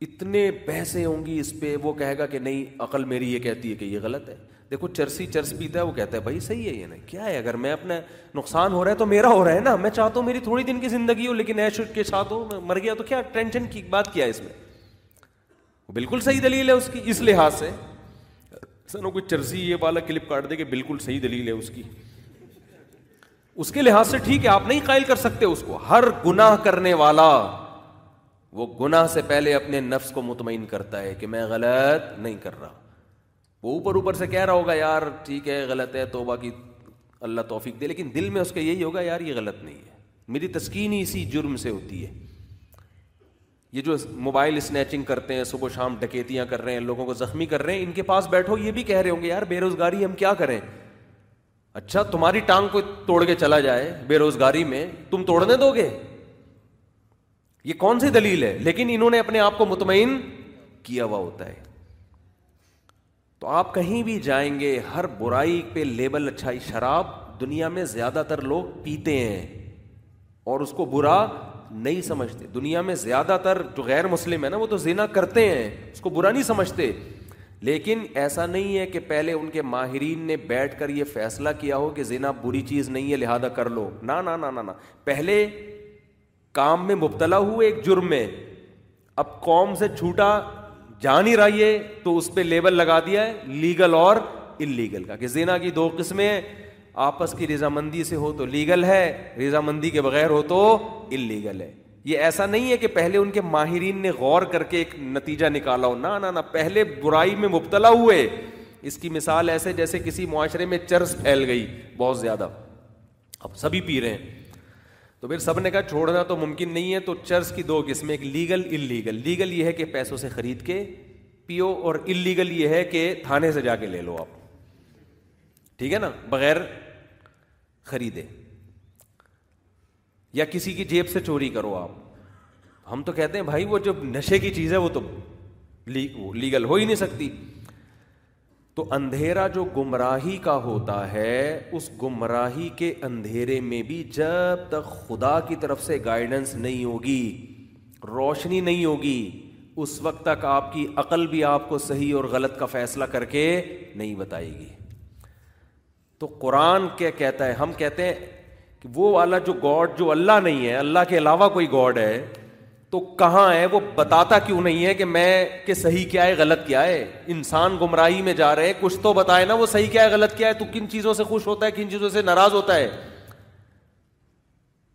اتنے بحثیں ہوں گی اس پہ. وہ کہے گا کہ نہیں عقل میری یہ کہتی ہے کہ یہ غلط ہے. دیکھو چرسی چرس پیتا ہے, وہ کہتا ہے بھائی صحیح ہے یہ نہیں, کیا ہے اگر میں اپنا نقصان ہو رہا ہے تو میرا ہو رہا ہے نا. میں چاہتا ہوں میری تھوڑی دن کی زندگی ہو لیکن ایش کے ساتھ ہو, میں مر گیا تو کیا ٹینشن کی بات کیا ہے اس میں. بالکل صحیح دلیل ہے اس کی. اس لحاظ سے سنو کوئی چرسی یہ والا کلپ کاٹ دے کہ بالکل صحیح دلیل ہے اس کی, اس کے لحاظ سے ٹھیک ہے. آپ نہیں قائل کر سکتے اس کو. ہر گناہ کرنے والا وہ گناہ سے پہلے اپنے نفس کو مطمئن کرتا ہے کہ میں غلط نہیں کر رہا. وہ اوپر سے کہہ رہا ہوگا یار ٹھیک ہے غلط ہے, توبہ کی اللہ توفیق دے, لیکن دل میں اس کا یہی ہوگا یار یہ غلط نہیں ہے, میری تسکین ہی اسی جرم سے ہوتی ہے. یہ جو موبائل اسنیچنگ کرتے ہیں, صبح شام ڈکیتیاں کر رہے ہیں, لوگوں کو زخمی کر رہے ہیں, ان کے پاس بیٹھو یہ بھی کہہ رہے ہوں گے یار بے روزگاری ہم کیا کریں. اچھا تمہاری ٹانگ کو توڑ کے چلا جائے بے روزگاری میں, تم توڑنے دو گے؟ یہ کون سی دلیل ہے؟ لیکن انہوں نے اپنے آپ کو مطمئن کیا ہوا ہوتا ہے. تو آپ کہیں بھی جائیں گے ہر برائی پہ لیبل اچھائی. شراب دنیا میں زیادہ تر لوگ پیتے ہیں اور اس کو برا نہیں سمجھتے. دنیا میں زیادہ تر جو غیر مسلم ہے نا وہ تو زنا کرتے ہیں, اس کو برا نہیں سمجھتے. لیکن ایسا نہیں ہے کہ پہلے ان کے ماہرین نے بیٹھ کر یہ فیصلہ کیا ہو کہ زنا بری چیز نہیں ہے لہذا کر لو. نا نا نا نا نا, پہلے کام میں مبتلا ہوئے ایک جرم میں, اب قوم سے چھوٹا جا نہیں رہا یہ تو اس پہ لیبل لگا دیا ہے لیگل اور انلیگل کا, کہ زنا کی دو قسمیں ہیں, آپس کی رضامندی سے ہو تو لیگل ہے, رضامندی کے بغیر ہو تو انلیگل ہے. یہ ایسا نہیں ہے کہ پہلے ان کے ماہرین نے غور کر کے ایک نتیجہ نکالا ہو. نا نا نا, پہلے برائی میں مبتلا ہوئے. اس کی مثال ایسے جیسے کسی معاشرے میں چرس پھیل گئی بہت زیادہ, اب سبھی پی رہے ہیں, تو پھر سب نے کہا چھوڑنا تو ممکن نہیں ہے, تو چرس کی دو قسمیں, ایک لیگل انلیگل. لیگل یہ ہے کہ پیسوں سے خرید کے پیو, اور انلیگل یہ ہے کہ تھانے سے جا کے لے لو آپ, ٹھیک ہے نا, بغیر خریدے, یا کسی کی جیب سے چوری کرو آپ. ہم تو کہتے ہیں بھائی وہ جو نشے کی چیز ہے وہ تو لیگل ہو ہی نہیں سکتی. تو اندھیرا جو گمراہی کا ہوتا ہے, اس گمراہی کے اندھیرے میں بھی جب تک خدا کی طرف سے گائیڈنس نہیں ہوگی, روشنی نہیں ہوگی, اس وقت تک آپ کی عقل بھی آپ کو صحیح اور غلط کا فیصلہ کر کے نہیں بتائے گی. تو قرآن کیا کہتا ہے؟ ہم کہتے ہیں کہ وہ والا جو گاڈ جو اللہ نہیں ہے, اللہ کے علاوہ کوئی گاڈ ہے تو کہاں ہے؟ وہ بتاتا کیوں نہیں ہے کہ میں کہ صحیح کیا ہے غلط کیا ہے؟ انسان گمراہی میں جا رہے, کچھ تو بتائے نا وہ صحیح کیا ہے غلط کیا ہے. تو کن چیزوں سے خوش ہوتا ہے, کن چیزوں سے ناراض ہوتا ہے.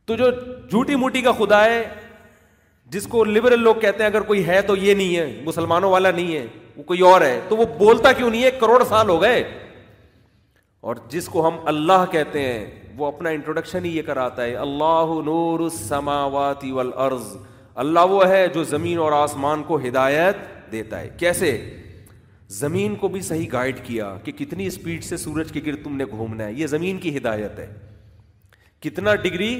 تو جو جھوٹی موٹی کا خدا ہے جس کو لبرل لوگ کہتے ہیں, اگر کوئی ہے تو یہ نہیں ہے, مسلمانوں والا نہیں ہے, وہ کوئی اور ہے, تو وہ بولتا کیوں نہیں ہے؟ 1 کروڑ سال ہو گئے اور جس کو ہم اللہ کہتے ہیں وہ اپنا انٹروڈکشن ہی یہ کراتا ہے, اللہ نور السماوات والارض, اللہ وہ ہے جو زمین اور آسمان کو ہدایت دیتا ہے. کیسے؟ زمین کو بھی صحیح گائیڈ کیا کہ کتنی اسپیڈ سے سورج کے گرد تم نے گھومنا ہے, یہ زمین کی ہدایت ہے. کتنا ڈگری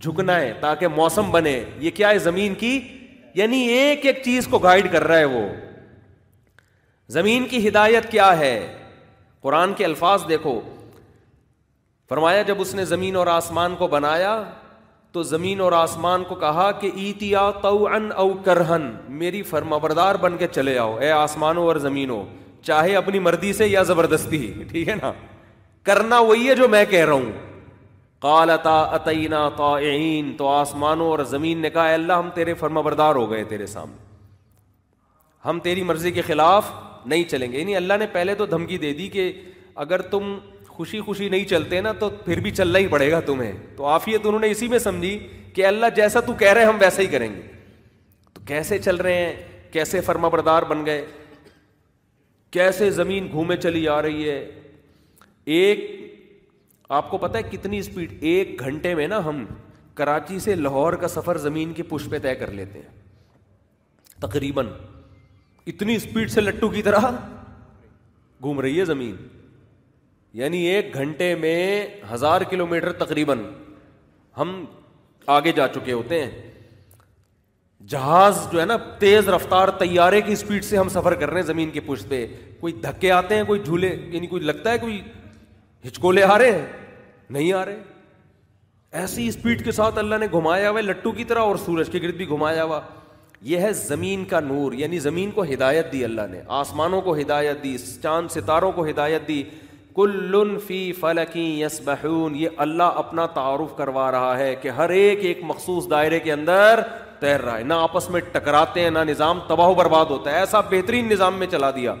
جھکنا ہے تاکہ موسم بنے, یہ کیا ہے؟ زمین کی, یعنی ایک ایک چیز کو گائیڈ کر رہا ہے وہ. زمین کی ہدایت کیا ہے؟ قرآن کے الفاظ دیکھو, فرمایا جب اس نے زمین اور آسمان کو بنایا تو زمین اور آسمان کو کہا کہ ایتیا طوعا او کرہن, میری فرمانبردار بن کے چلے آؤ اے آسمانوں اور زمینوں, چاہے اپنی مرضی سے یا زبردستی. ٹھیک ہے نا, کرنا وہی ہے جو میں کہہ رہا ہوں. قالتا اتینا طائعین, تو آسمانوں اور زمین نے کہا اے اللہ ہم تیرے فرمانبردار ہو گئے, تیرے سامنے ہم تیری مرضی کے خلاف نہیں چلیں گے. یعنی اللہ نے پہلے تو دھمکی دے دی کہ اگر تم خوشی خوشی نہیں چلتے نا تو پھر بھی چلنا ہی پڑے گا تمہیں. تو عافیت انہوں نے اسی میں سمجھی کہ اللہ جیسا تو کہہ رہے ہم ویسا ہی کریں گے. تو کیسے چل رہے ہیں, کیسے فرما بردار بن گئے, کیسے زمین گھومے چلی آ رہی ہے. ایک آپ کو پتہ ہے کتنی اسپیڈ, 1 گھنٹے میں نا ہم کراچی سے لاہور کا سفر زمین کی پشت پہ طے کر لیتے ہیں تقریباً. اتنی اسپیڈ سے لٹو کی طرح گھوم رہی ہے زمین, یعنی 1 گھنٹے میں 1000 کلومیٹر تقریباً ہم آگے جا چکے ہوتے ہیں. جہاز جو ہے نا تیز رفتار طیارے کی اسپیڈ سے ہم سفر کر رہے ہیں زمین کی پشت پہ. کوئی دھکے آتے ہیں, کوئی جھولے, یعنی کوئی لگتا ہے کوئی ہچکولے آ رہے ہیں, نہیں آ رہے. ایسی اسپیڈ کے ساتھ اللہ نے گھمایا ہوا لٹو کی طرح, اور سورج کے گرد بھی گھمایا ہوا. یہ ہے زمین کا نور, یعنی زمین کو ہدایت دی اللہ نے, آسمانوں کو ہدایت دی, چاند ستاروں کو ہدایت دی. کل فی فلک یسبحون, یہ اللہ اپنا تعارف کروا رہا ہے کہ ہر ایک ایک مخصوص دائرے کے اندر تیر رہا ہے, نہ آپس میں ٹکراتے ہیں, نہ نظام تباہ و برباد ہوتا ہے. ایسا بہترین نظام میں چلا دیا.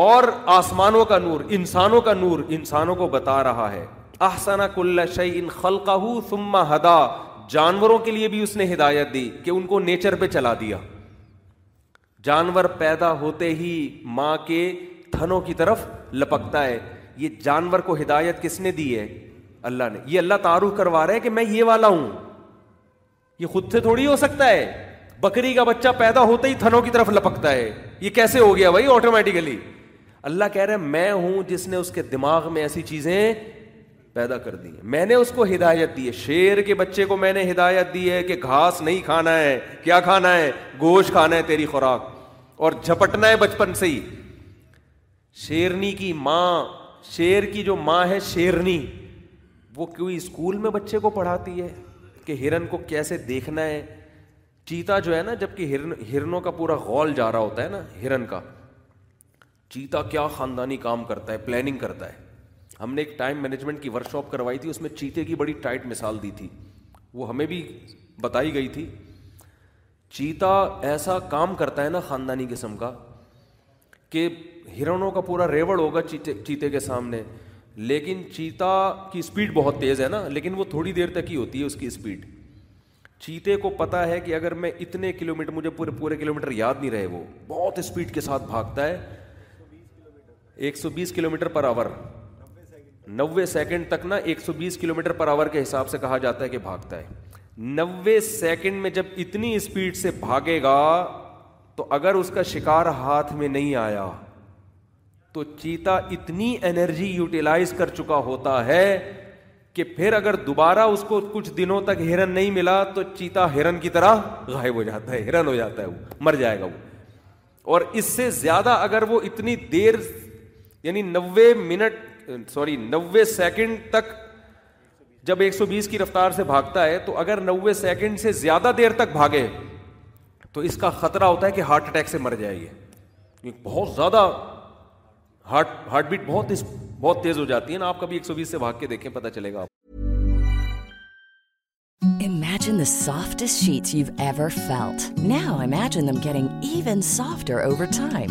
اور آسمانوں کا نور, انسانوں کا نور, انسانوں کو بتا رہا ہے. احسن کل شیء خلقہ ثم ہدا, جانوروں کے لیے بھی اس نے ہدایت دی کہ ان کو نیچر پہ چلا دیا. جانور پیدا ہوتے ہی ماں کے تھنوں کی طرف لپکتا ہے. یہ جانور کو ہدایت کس نے دی ہے؟ اللہ نے. یہ اللہ تعارف کروا رہا ہے کہ میں یہ والا ہوں, یہ خود سے تھوڑی ہو سکتا ہے. بکری کا بچہ پیدا ہوتے ہی تھنوں کی طرف لپکتا ہے, یہ کیسے ہو گیا بھائی آٹومیٹیکلی؟ اللہ کہہ رہا ہے میں ہوں جس نے اس کے دماغ میں ایسی چیزیں پیدا کر دی ہے, میں نے اس کو ہدایت دی ہے. شیر کے بچے کو میں نے ہدایت دی ہے کہ گھاس نہیں کھانا ہے, کیا کھانا ہے؟ گوشت کھانا ہے تیری خوراک, اور جھپٹنا ہے بچپن سے ہی. شیرنی کی ماں, شیر کی جو ماں ہے شیرنی, وہ کوئی اسکول میں بچے کو پڑھاتی ہے کہ ہرن کو کیسے دیکھنا ہے. چیتا جو ہے نا, جبکہ ہرنوں کا پورا غول جا رہا ہوتا ہے نا, ہرن کا, چیتا کیا خاندانی کام کرتا ہے, پلاننگ کرتا ہے. ہم نے ایک ٹائم مینجمنٹ کی ورک شاپ کروائی تھی, اس میں چیتے کی بڑی ٹائٹ مثال دی تھی, وہ ہمیں بھی بتائی گئی تھی. چیتا ایسا کام کرتا ہے نا خاندانی قسم کا کہ ہرنوں کا پورا ریوڑ ہوگا چیتے کے سامنے. لیکن چیتا کی اسپیڈ بہت تیز ہے نا, لیکن وہ تھوڑی دیر تک ہی ہوتی ہے اس کی اسپیڈ. چیتے کو پتہ ہے کہ اگر میں اتنے کلومیٹر, مجھے پورے کلومیٹر یاد نہیں رہے, وہ بہت اسپیڈ کے ساتھ بھاگتا ہے, 120 کلومیٹر پر آور, 90 سیکنڈ تک نا 120 کلومیٹر پر آور کے حساب سے کہا جاتا ہے کہ بھاگتا ہے. 90 سیکنڈ میں جب اتنی اسپیڈ سے بھاگے گا تو اگر اس کا شکار ہاتھ میں نہیں آیا تو چیتا اتنی انرجی یوٹیلائز کر چکا ہوتا ہے کہ پھر اگر دوبارہ اس کو کچھ دنوں تک ہرن نہیں ملا تو چیتا ہرن کی طرح غائب ہو جاتا ہے, ہرن ہو جاتا ہے, وہ مر جائے گا وہ. اور اس سے زیادہ اگر وہ اتنی دیر, یعنی 90 سیکنڈ تک جب 120 کی رفتار سے بھاگتا ہے, تو اگر 90 سیکنڈ سے زیادہ دیر تک بھاگے تو اس کا خطرہ ہوتا ہے کہ ہارٹ اٹیک سے مر جائے گی. بہت زیادہ ہارٹ بیٹ بہت تیز ہو جاتی ہے نا. آپ کبھی 120 سے بھاگ کے دیکھیں, پتہ چلے گا آپ. Imagine the softest sheets you've ever felt. Now imagine them getting even softer over time.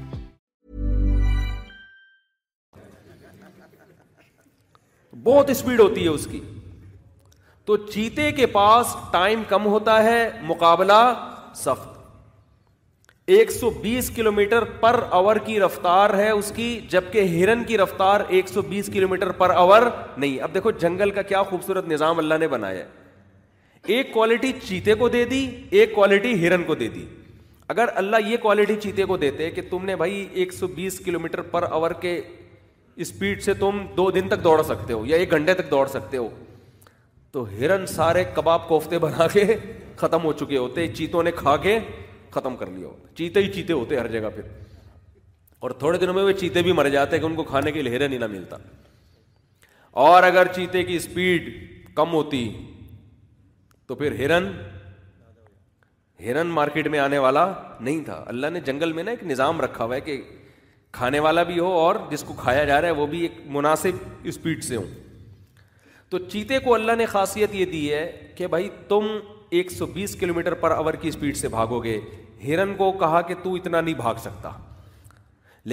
بہت اسپیڈ ہوتی ہے اس کی. تو چیتے کے پاس ٹائم کم ہوتا ہے، مقابلہ سخت. 120 کلومیٹر پر آور کی رفتار ہے اس کی، جبکہ ہرن کی رفتار 120 کلومیٹر پر آور نہیں. اب دیکھو جنگل کا کیا خوبصورت نظام اللہ نے بنایا ہے. ایک کوالٹی چیتے کو دے دی، ایک کوالٹی ہرن کو دے دی. اگر اللہ یہ کوالٹی چیتے کو دیتے کہ تم نے بھائی 120 کلومیٹر پر آور کے اسپیڈ سے تم 2 دن تک دوڑ سکتے ہو یا 1 گھنٹے تک دوڑ سکتے ہو، تو ہرن سارے کباب کوفتے بنا کے ختم ہو چکے ہوتے، چیتوں نے کھا کے ختم کر لیا ہوتا. چیتے ہی چیتے ہوتے ہر جگہ پہ، اور تھوڑے دنوں میں وہ چیتے بھی مر جاتے کہ ان کو کھانے کے لیے ہرن ہی نہ ملتا. اور اگر چیتے کی اسپیڈ کم ہوتی تو پھر ہرن مارکیٹ میں آنے والا نہیں تھا. اللہ نے جنگل میں نا ایک نظام رکھا ہوا ہے کہ کھانے والا بھی ہو اور جس کو کھایا جا رہا ہے وہ بھی ایک مناسب اسپیڈ سے ہوں. تو چیتے کو اللہ نے خاصیت یہ دی ہے کہ بھائی تم 120 کلومیٹر پر آور کی اسپیڈ سے بھاگو گے. ہرن کو کہا کہ تو اتنا نہیں بھاگ سکتا،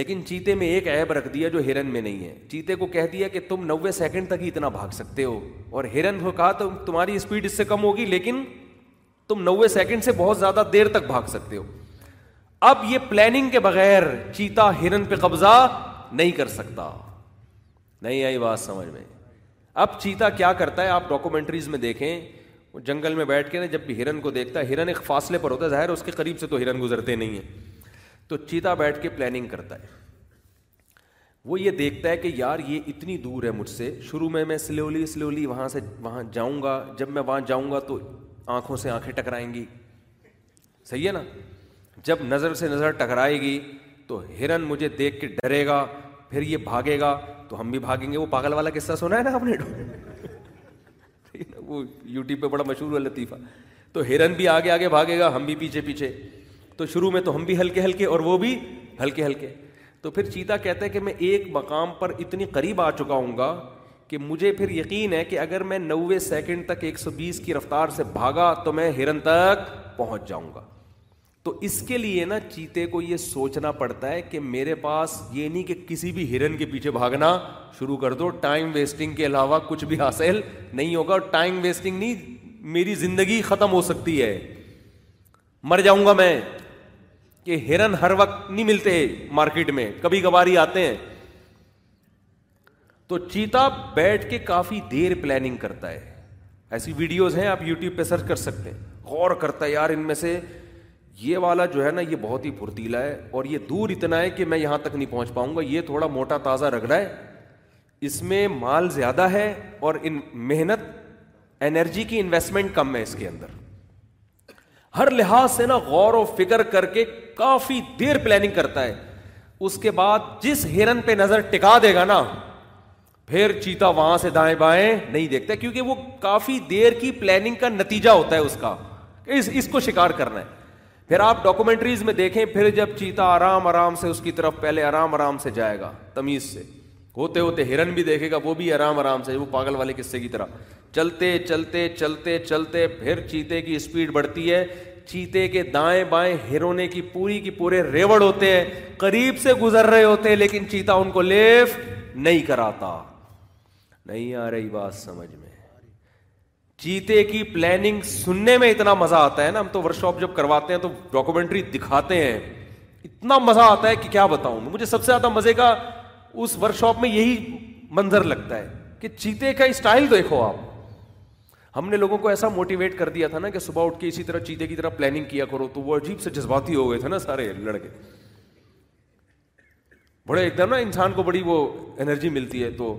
لیکن چیتے میں ایک عیب رکھ دیا جو ہرن میں نہیں ہے. چیتے کو کہہ دیا کہ تم 90 سیکنڈ تک ہی اتنا بھاگ سکتے ہو، اور ہرن کو کہا تو تمہاری اسپیڈ اس سے کم ہوگی لیکن تم 90 سیکنڈ سے بہت زیادہ دیر تک بھاگ سکتے ہو. اب یہ پلاننگ کے بغیر چیتا ہرن پہ قبضہ نہیں کر سکتا. نہیں آئی بات سمجھ میں؟ اب چیتا کیا کرتا ہے، آپ ڈاکومنٹریز میں دیکھیں، وہ جنگل میں بیٹھ کے نا جب بھی ہرن کو دیکھتا ہے، ہرن ایک فاصلے پر ہوتا ہے، ظاہر اس کے قریب سے تو ہرن گزرتے نہیں ہیں، تو چیتا بیٹھ کے پلاننگ کرتا ہے. وہ یہ دیکھتا ہے کہ یار یہ اتنی دور ہے مجھ سے، شروع میں سلولی وہاں سے وہاں جاؤں گا، جب میں وہاں جاؤں گا تو آنکھوں سے آنکھیں ٹکرائیں گی، صحیح ہے نا، جب نظر سے نظر ٹکرائے گی تو ہرن مجھے دیکھ کے ڈرے گا، پھر یہ بھاگے گا تو ہم بھی بھاگیں گے. وہ پاگل والا قصہ سنا ہے نا آپ نے، وہ یوٹیوب پہ بڑا مشہور ہے لطیفہ. تو ہرن بھی آگے آگے بھاگے گا، ہم بھی پیچھے پیچھے، تو شروع میں تو ہم بھی ہلکے ہلکے اور وہ بھی ہلکے ہلکے. تو پھر چیتا کہتا ہے کہ میں ایک مقام پر اتنی قریب آ چکا ہوں گا کہ مجھے پھر یقین ہے کہ اگر میں 90 سیکنڈ تک 120 کی رفتار سے بھاگا تو میں ہرن تک پہنچ جاؤں گا. تو اس کے لیے نا چیتے کو یہ سوچنا پڑتا ہے کہ میرے پاس یہ نہیں کہ کسی بھی ہرن کے پیچھے بھاگنا شروع کر دو، ٹائم ویسٹنگ کے علاوہ کچھ بھی حاصل نہیں ہوگا. اور ٹائم ویسٹنگ نہیں، میری زندگی ختم ہو سکتی ہے، مر جاؤں گا میں. کہ ہرن ہر وقت نہیں ملتے مارکیٹ میں، کبھی کبھار ہی آتے ہیں. تو چیتا بیٹھ کے کافی دیر پلاننگ کرتا ہے. ایسی ویڈیوز ہیں آپ یوٹیوب پہ سرچ کر سکتے ہیں. غور کرتا ہے یار ان میں سے یہ والا جو ہے نا یہ بہت ہی پھرتیلا ہے، اور یہ دور اتنا ہے کہ میں یہاں تک نہیں پہنچ پاؤں گا، یہ تھوڑا موٹا تازہ رگڑا ہے، اس میں مال زیادہ ہے اور ان محنت انرجی کی انویسٹمنٹ کم ہے اس کے اندر. ہر لحاظ سے نا غور و فکر کر کے کافی دیر پلاننگ کرتا ہے. اس کے بعد جس ہرن پہ نظر ٹکا دے گا نا، پھر چیتا وہاں سے دائیں بائیں نہیں دیکھتا، کیونکہ وہ کافی دیر کی پلاننگ کا نتیجہ ہوتا ہے اس کا، اس کو شکار کرنا ہے. پھر آپ ڈاکومنٹریز میں دیکھیں، پھر جب چیتا آرام سے اس کی طرف پہلے آرام سے جائے گا، تمیز سے ہوتے ہوتے ہرن بھی دیکھے گا، وہ بھی آرام سے، وہ پاگل والے قصے کی طرح چلتے پھر چیتے کی اسپیڈ بڑھتی ہے. چیتے کے دائیں بائیں ہرن کی پورے ریوڑ ہوتے ہیں، قریب سے گزر رہے ہوتے ہیں، لیکن چیتا ان کو لیفٹ نہیں کراتا. نہیں آ رہی بات سمجھ میں؟ چیتے کی پلاننگ سننے میں اتنا مزہ آتا ہے نا، ہم تو ورک شاپ جب کرواتے ہیں تو ڈاکومنٹری دکھاتے ہیں، اتنا مزہ آتا ہے کہ کیا بتاؤں. مجھے سب سے زیادہ مزے کا اس ورک شاپ میں یہی منظر لگتا ہے کہ چیتے کا اسٹائل دیکھو آپ. ہم نے لوگوں کو ایسا موٹیویٹ کر دیا تھا نا کہ صبح اٹھ کے اسی طرح چیتے کی طرح پلاننگ کیا کرو, تو وہ عجیب سے جذباتی ہو گئے تھے نا سارے لڑکے, بڑے ایک دم نا انسان کو بڑی وہ انرجی ملتی ہے. تو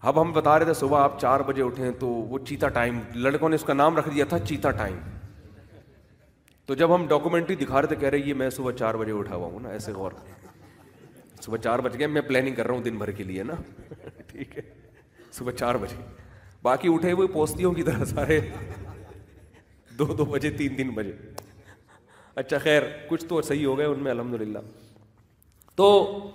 اب ہم بتا رہے تھے صبح آپ 4 بجے اٹھیں تو وہ چیتا ٹائم, لڑکوں نے اس کا نام رکھ دیا تھا چیتا ٹائم. تو جب ہم ڈاکومنٹری دکھا رہے تھے کہہ رہے یہ میں صبح 4 بجے اٹھا ہوا ہوں نا, ایسے غور کر, صبح 4 بج گئے میں پلاننگ کر رہا ہوں دن بھر کے لیے نا, ٹھیک ہے صبح 4 بجے, باقی اٹھے ہوئے پوستیوں کی طرح سارے 2-2 بجے 3-3 بجے. اچھا خیر کچھ تو صحیح ہو گئے ان میں الحمدللہ. تو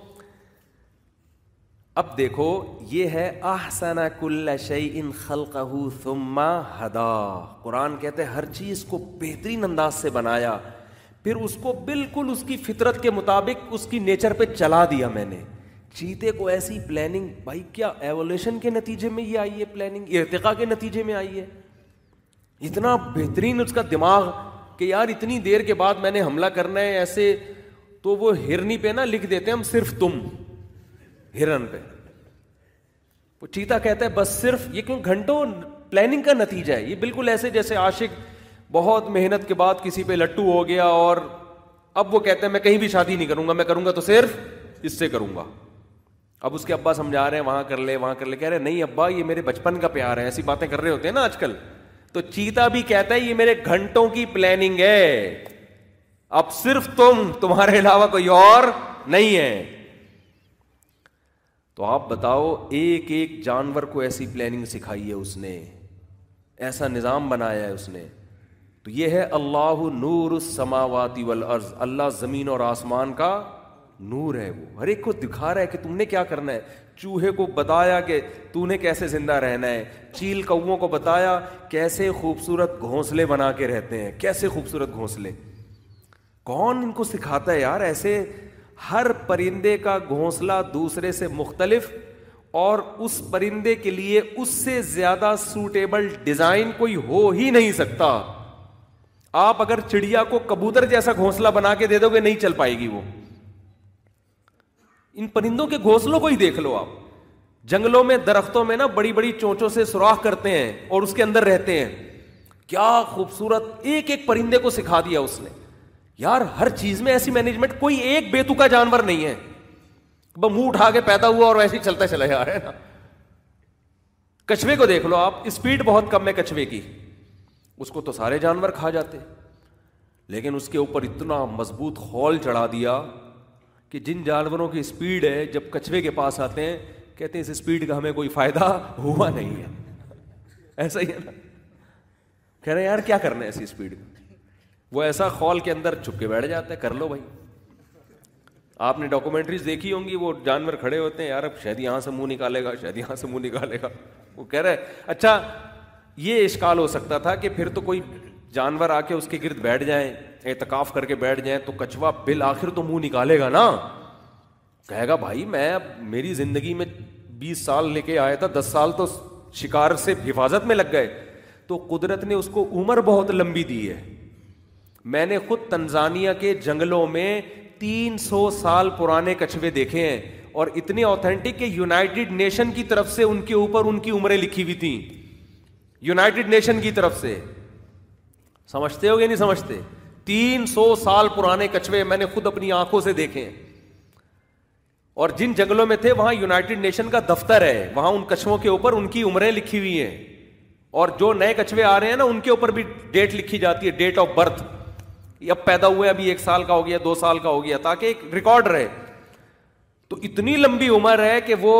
اب دیکھو یہ ہے احسن کل شیء خلقہ ثم ہدا, قرآن کہتے ہیں ہر چیز کو بہترین انداز سے بنایا, پھر اس کو بالکل اس کی فطرت کے مطابق اس کی نیچر پہ چلا دیا میں نے. چیتے کو ایسی پلاننگ, بھائی کیا ایولیوشن کے نتیجے میں یہ آئی ہے پلاننگ, ارتقاء کے نتیجے میں آئی ہے. اتنا بہترین اس کا دماغ کہ یار اتنی دیر کے بعد میں نے حملہ کرنا ہے ایسے, تو وہ ہرنی پہ نا لکھ دیتے ہیں ہم صرف تم, ہرن پہ. وہ چیتا کہتا ہے بس صرف, یہ کیوں گھنٹوں پلاننگ کا نتیجہ ہے. یہ بالکل ایسے جیسے عاشق بہت محنت کے بعد کسی پہ لٹو ہو گیا اور اب وہ کہتا ہے میں کہیں بھی شادی نہیں کروں گا, میں کروں گا تو صرف اس سے کروں گا. اب اس کے ابا سمجھا رہے ہیں وہاں کر لے وہاں کر لے, کہہ رہے نہیں ابا یہ میرے بچپن کا پیار ہے, ایسی باتیں کر رہے ہوتے ہیں نا آج کل. تو چیتا بھی کہتا ہے یہ میرے گھنٹوں کی پلاننگ ہے, اب صرف تم, تمہارے علاوہ کوئی اور نہیں ہے. تو آپ بتاؤ ایک ایک جانور کو ایسی پلاننگ سکھائی ہے اس نے, ایسا نظام بنایا ہے اس نے. تو یہ ہے اللہ نور السماوات والارض, اللہ زمین اور آسمان کا نور ہے. وہ ہر ایک کو دکھا رہا ہے کہ تم نے کیا کرنا ہے. چوہے کو بتایا کہ تو نے کیسے زندہ رہنا ہے, چیل کووں کو بتایا کیسے خوبصورت گھونسلے بنا کے رہتے ہیں, کیسے خوبصورت گھونسلے. کون ان کو سکھاتا ہے یار ایسے؟ ہر پرندے کا گھونسلہ دوسرے سے مختلف اور اس پرندے کے لیے اس سے زیادہ سوٹیبل ڈیزائن کوئی ہو ہی نہیں سکتا. آپ اگر چڑیا کو کبوتر جیسا گھونسلہ بنا کے دے دو گے نہیں چل پائے گی وہ. ان پرندوں کے گھونسلوں کو ہی دیکھ لو آپ. جنگلوں میں درختوں میں نا بڑی بڑی چونچوں سے سوراخ کرتے ہیں اور اس کے اندر رہتے ہیں. کیا خوبصورت ایک ایک پرندے کو سکھا دیا اس نے. یار ہر چیز میں ایسی مینجمنٹ, کوئی ایک بیتوکا جانور نہیں ہے منہ اٹھا کے پیدا ہوا اور ویسے ہی چلتا چلا جا رہا ہے نا. کچھوے کو دیکھ لو آپ, اسپیڈ بہت کم ہے کچھوے کی, اس کو تو سارے جانور کھا جاتے, لیکن اس کے اوپر اتنا مضبوط خول چڑھا دیا کہ جن جانوروں کی اسپیڈ ہے جب کچھوے کے پاس آتے ہیں کہتے ہیں اس اسپیڈ کا ہمیں کوئی فائدہ ہوا نہیں ہے. ایسا ہی ہے نا, کہہ رہے ہیں یار کیا کرنا ہے ایسی اسپیڈ کا. وہ ایسا خول کے اندر چھپ کے بیٹھ جاتا ہے. کر لو بھائی, آپ نے ڈاکومنٹریز دیکھی ہوں گی, وہ جانور کھڑے ہوتے ہیں یار اب شاید یہاں سے منہ نکالے گا, شاید یہاں سے منہ نکالے گا. وہ کہہ رہے اچھا یہ اشکال ہو سکتا تھا کہ پھر تو کوئی جانور آ کے اس کے گرد بیٹھ جائیں, اعتکاف کر کے بیٹھ جائیں, تو کچھوا بالآخر تو منہ نکالے گا نا, کہے گا بھائی میں اب میری زندگی میں 20 سال لے کے آیا تھا, 10 سال تو شکار سے حفاظت میں لگ گئے, تو قدرت نے اس کو عمر بہت لمبی دی ہے. میں نے خود تنزانیہ کے جنگلوں میں 300 سال پرانے کچھوے دیکھے ہیں, اور اتنے اوتھینٹک کہ یونائٹڈ نیشن کی طرف سے ان کے اوپر ان کی عمریں لکھی ہوئی تھیں, یونائٹڈ نیشن کی طرف سے. سمجھتے ہو گے نہیں سمجھتے؟ 300 سال پرانے کچھوے میں نے خود اپنی آنکھوں سے دیکھے ہیں, اور جن جنگلوں میں تھے وہاں یونائٹڈ نیشن کا دفتر ہے, وہاں ان کچھووں کے اوپر ان کی عمریں لکھی ہوئی ہیں, اور جو نئے کچھوے آ رہے ہیں نا ان کے اوپر بھی ڈیٹ لکھی جاتی ہے, ڈیٹ آف برتھ, اب پیدا ہوئے ابھی 1 سال کا ہو گیا 2 سال کا ہو گیا, تاکہ ایک ریکارڈ رہے. تو اتنی لمبی عمر ہے کہ وہ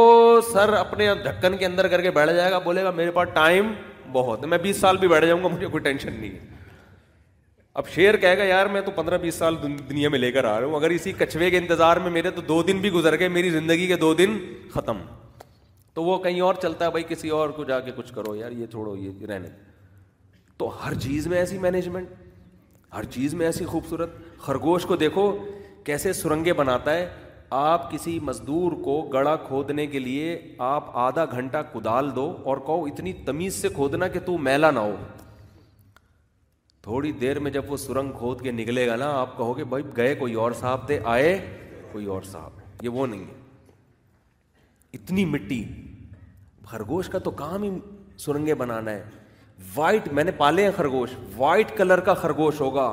سر اپنے ڈھکن کے اندر کر کے بیٹھ جائے گا, بولے گا میرے پاس ٹائم بہت ہے, میں 20 سال بھی بیٹھ جاؤں گا, مجھے کوئی ٹینشن نہیں ہے. اب شیر کہے گا یار میں تو 15-20 سال دنیا میں لے کر آ رہا ہوں, اگر اسی کچھوے کے انتظار میں میرے تو 2 دن بھی گزر گئے, میری زندگی کے 2 دن ختم. تو وہ کہیں اور چلتا ہے, بھائی کسی اور کو جا کے کچھ کرو یار, یہ چھوڑو یہ رہنے. تو ہر چیز میں ایسی مینجمنٹ, ہر چیز میں ایسی خوبصورت. خرگوش کو دیکھو کیسے سرنگیں بناتا ہے. آپ کسی مزدور کو گڑا کھودنے کے لیے آپ آدھا گھنٹہ کدال دو اور کہو اتنی تمیز سے کھودنا کہ تو میلا نہ ہو, تھوڑی دیر میں جب وہ سرنگ کھود کے نکلے گا نا آپ کہو گے بھائی گئے کوئی اور صاحب تھے, آئے کوئی اور صاحب, یہ وہ نہیں ہے. اتنی مٹی. خرگوش کا تو کام ہی سرنگیں بنانا ہے. وائٹ, میں نے پالے ہیں خرگوش, وائٹ کلر کا خرگوش ہوگا,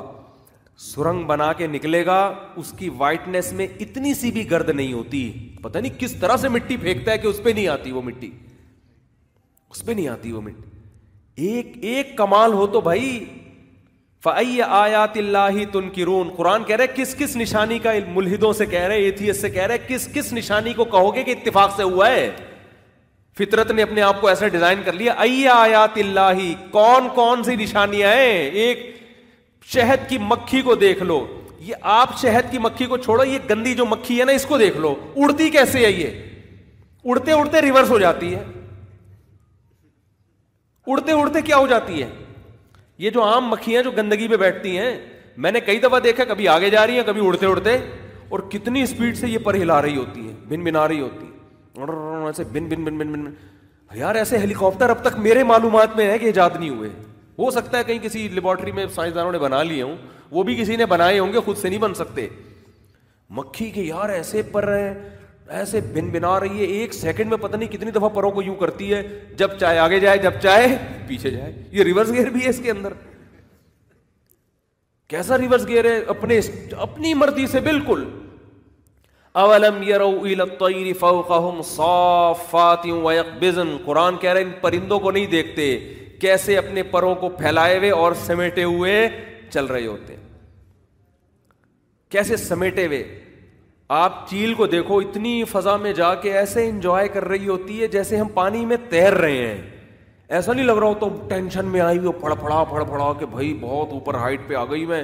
سرنگ بنا کے نکلے گا, اس کی وائٹنس میں اتنی سی بھی گرد نہیں ہوتی. پتہ نہیں کس طرح سے مٹی پھینکتا ہے کہ اس پہ نہیں آتی وہ مٹی, اس پہ نہیں آتی وہ مٹی. ایک ایک کمال ہو تو بھائی. فَأَيَّ آیَاتِ اللَّهِ تُنْكِرُونَ, قرآن کہہ رہے کس کس نشانی کا, ملحدوں سے کہہ رہے, ایتھیسٹ سے کہہ رہے, کس کس نشانی کو کہو گے کہ اتفاق سے ہوا ہے؟ فطرت نے اپنے آپ کو ایسا ڈیزائن کر لیا. اَيَّ آیَاتِ اللَّهِ, کون کون سی نشانیاں ہیں؟ ایک شہد کی مکھی کو دیکھ لو. یہ آپ شہد کی مکھی کو چھوڑو, یہ گندی جو مکھی ہے نا اس کو دیکھ لو, اڑتی کیسے ہے؟ یہ اڑتے اڑتے ریورس ہو جاتی ہے, اڑتے اڑتے کیا ہو جاتی ہے. یہ جو عام مکھیاں جو گندگی پہ بیٹھتی ہیں, میں نے کئی دفعہ دیکھا, کبھی آگے جا رہی ہیں کبھی اڑتے اڑتے, اور کتنی اسپیڈ سے یہ پر ہلا رہی ہوتی ہے, بن بنا رہی ہوتی ہے, ایسے بن بن بن بن بن. یار ایسے ہیلی کاپٹر اب تک میرے معلومات میں ہے کہ ایجاد نہیں ہوئے. ہو سکتا ہے کہیں کسی لیبارٹری میں سائنسدانوں نے بنا لیے ہوں, وہ بھی کسی نے بنائے ہوں گے, خود سے نہیں بن سکتے. مکھی کے یار ایسے پر ہیں, ایسے بن بنا رہی ہے, ایک سیکنڈ میں پتہ نہیں کتنی دفعہ پروں کو یوں کرتی ہے, جب چاہے آگے جائے جب چاہے پیچھے جائے. یہ ریورس گیئر بھی ہے اس کے اندر. کیسا ریورس گیئر ہے, اپنی مرضی سے بالکل. اولم يروا الى الطير فوقهم صافات ويقبضن, قرآن کہہ رہے ان پرندوں کو نہیں دیکھتے کیسے اپنے پروں کو پھیلائے ہوئے اور سمیٹے ہوئے چل رہے ہوتے ہیں, کیسے سمیٹے ہوئے. آپ چیل کو دیکھو, اتنی فضا میں جا کے ایسے انجوائے کر رہی ہوتی ہے جیسے ہم پانی میں تیر رہے ہیں. ایسا نہیں لگ رہا ہو تو ٹینشن میں آئی ہو, پھڑ پھڑا کہ بھائی بہت اوپر ہائٹ پہ آ گئی میں.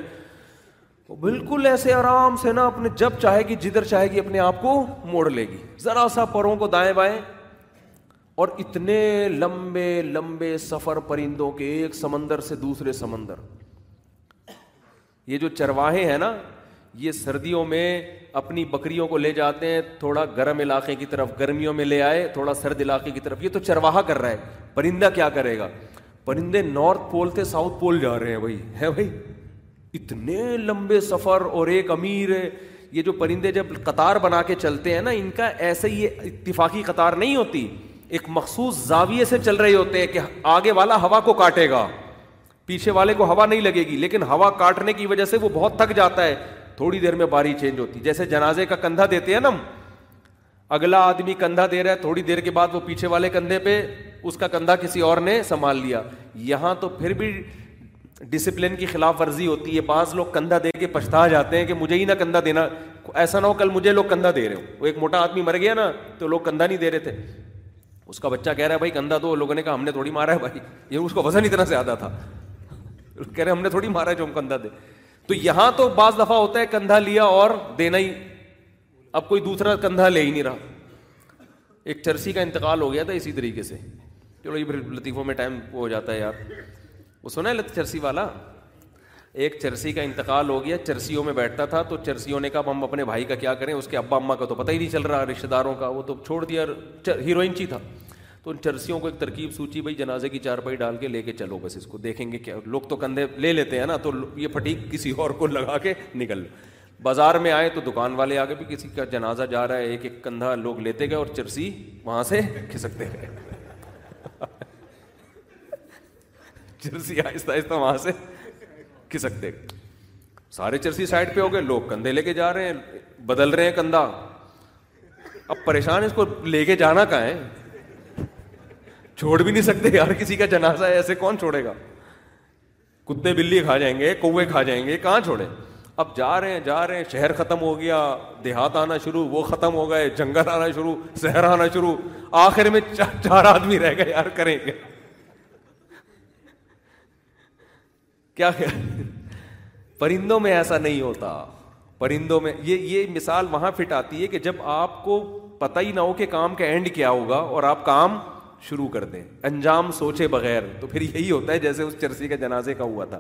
بالکل ایسے آرام سے نا, اپنے جب چاہے گی جدھر چاہے گی اپنے آپ کو موڑ لے گی, ذرا سا پروں کو دائیں بائیں. اور اتنے لمبے لمبے سفر پرندوں کے, ایک سمندر سے دوسرے سمندر. یہ جو چرواہے ہیں نا, یہ سردیوں میں اپنی بکریوں کو لے جاتے ہیں تھوڑا گرم علاقے کی طرف, گرمیوں میں لے آئے تھوڑا سرد علاقے کی طرف. یہ تو چرواہا کر رہا ہے, پرندہ کیا کرے گا؟ پرندے نارتھ پول سے ساؤتھ پول جا رہے ہیں بھائی, ہے بھائی اتنے لمبے سفر. اور ایک امیر ہے, یہ جو پرندے جب قطار بنا کے چلتے ہیں نا, ان کا ایسے ہی اتفاقی قطار نہیں ہوتی, ایک مخصوص زاویے سے چل رہے ہوتے ہیں کہ آگے والا ہوا کو کاٹے گا, پیچھے والے کو ہوا نہیں لگے گی, لیکن ہوا کاٹنے کی وجہ سے وہ بہت تھک جاتا ہے, تھوڑی دیر میں باری چینج ہوتی. جیسے جنازے کا کندھا دیتے ہیں نا, اگلا آدمی کندھا دے رہا ہے, تھوڑی دیر کے بعد وہ پیچھے والے کندھے پہ اس کا کندھا کسی اور نے سنبھال لیا. یہاں تو پھر بھی ڈسپلن کی خلاف ورزی ہوتی ہے, بعض لوگ کندھا دے کے پچھتا جاتے ہیں کہ مجھے ہی نہ کندھا دینا, ایسا نہ ہو کل مجھے لوگ کندھا دے رہے ہوں. وہ ایک موٹا آدمی مر گیا نا, تو لوگ کندھا نہیں دے رہے تھے, اس کا بچہ کہہ رہا ہے بھائی کندھا دو, لوگوں نے کہا ہم نے تھوڑی مارا ہے بھائی, یہ اس کو وزن اتنا زیادہ تھا, کہہ رہے ہم نے تھوڑی مارا ہے جو ہم کندھا دے. تو یہاں تو بعض دفعہ ہوتا ہے کندھا لیا اور دینا ہی, اب کوئی دوسرا کندھا لے ہی نہیں رہا. ایک چرسی کا انتقال ہو گیا تھا اسی طریقے سے. چلو یہ لطیفوں میں ٹائم ہو جاتا ہے یار, وہ سنا ہے چرسی والا, ایک چرسی کا انتقال ہو گیا, چرسیوں میں بیٹھتا تھا, تو چرسیوں نے کہا ہم اپنے بھائی کا کیا کریں, اس کے ابا اماں کا تو پتہ ہی نہیں چل رہا, رشتہ داروں کا, وہ تو چھوڑ دیا, ہیروئنچی تھا. تو ان چرسیوں کو ایک ترکیب سوچی, بھائی جنازے کی چارپائی ڈال کے لے کے چلو, بس اس کو دیکھیں گے کیا, لوگ تو کندھے لے لیتے ہیں نا, تو یہ پھٹیک کسی اور کو لگا کے نکل. بازار میں آئے تو دکان والے آگے بھی کسی کا جنازہ جا رہا ہے, ایک ایک کندھا لوگ لیتے گئے اور چرسی وہاں سے کھسکتے گئے, چرسی آہستہ آہستہ وہاں سے کھسکتے گئے, سارے چرسی سائڈ پہ ہو گئے, لوگ کندھے لے کے جا رہے ہیں, بدل رہے ہیں کندھا. اب پریشان اس کو لے کے جانا کہاں ہے, چھوڑ بھی نہیں سکتے یار, کسی کا جنازہ ہے ایسے کون چھوڑے گا, کتے بلی کھا جائیں گے, کوے کھا جائیں گے, کہاں چھوڑے. اب جا رہے ہیں, شہر ختم ہو گیا, دیہات آنا شروع, وہ ختم ہو گئے, جنگل آنا شروع, شہر آنا شروع, آخر میں چار آدمی رہ گئے یار, کریں گے کیا؟ پرندوں میں ایسا نہیں ہوتا. پرندوں میں یہ مثال وہاں فٹ آتی ہے کہ جب آپ کو پتہ ہی نہ ہو کہ کام کا اینڈ کیا ہوگا اور آپ کام شروع کر دیں انجام سوچے بغیر, تو پھر یہی ہوتا ہے جیسے اس چرسی کا جنازے کا ہوا تھا.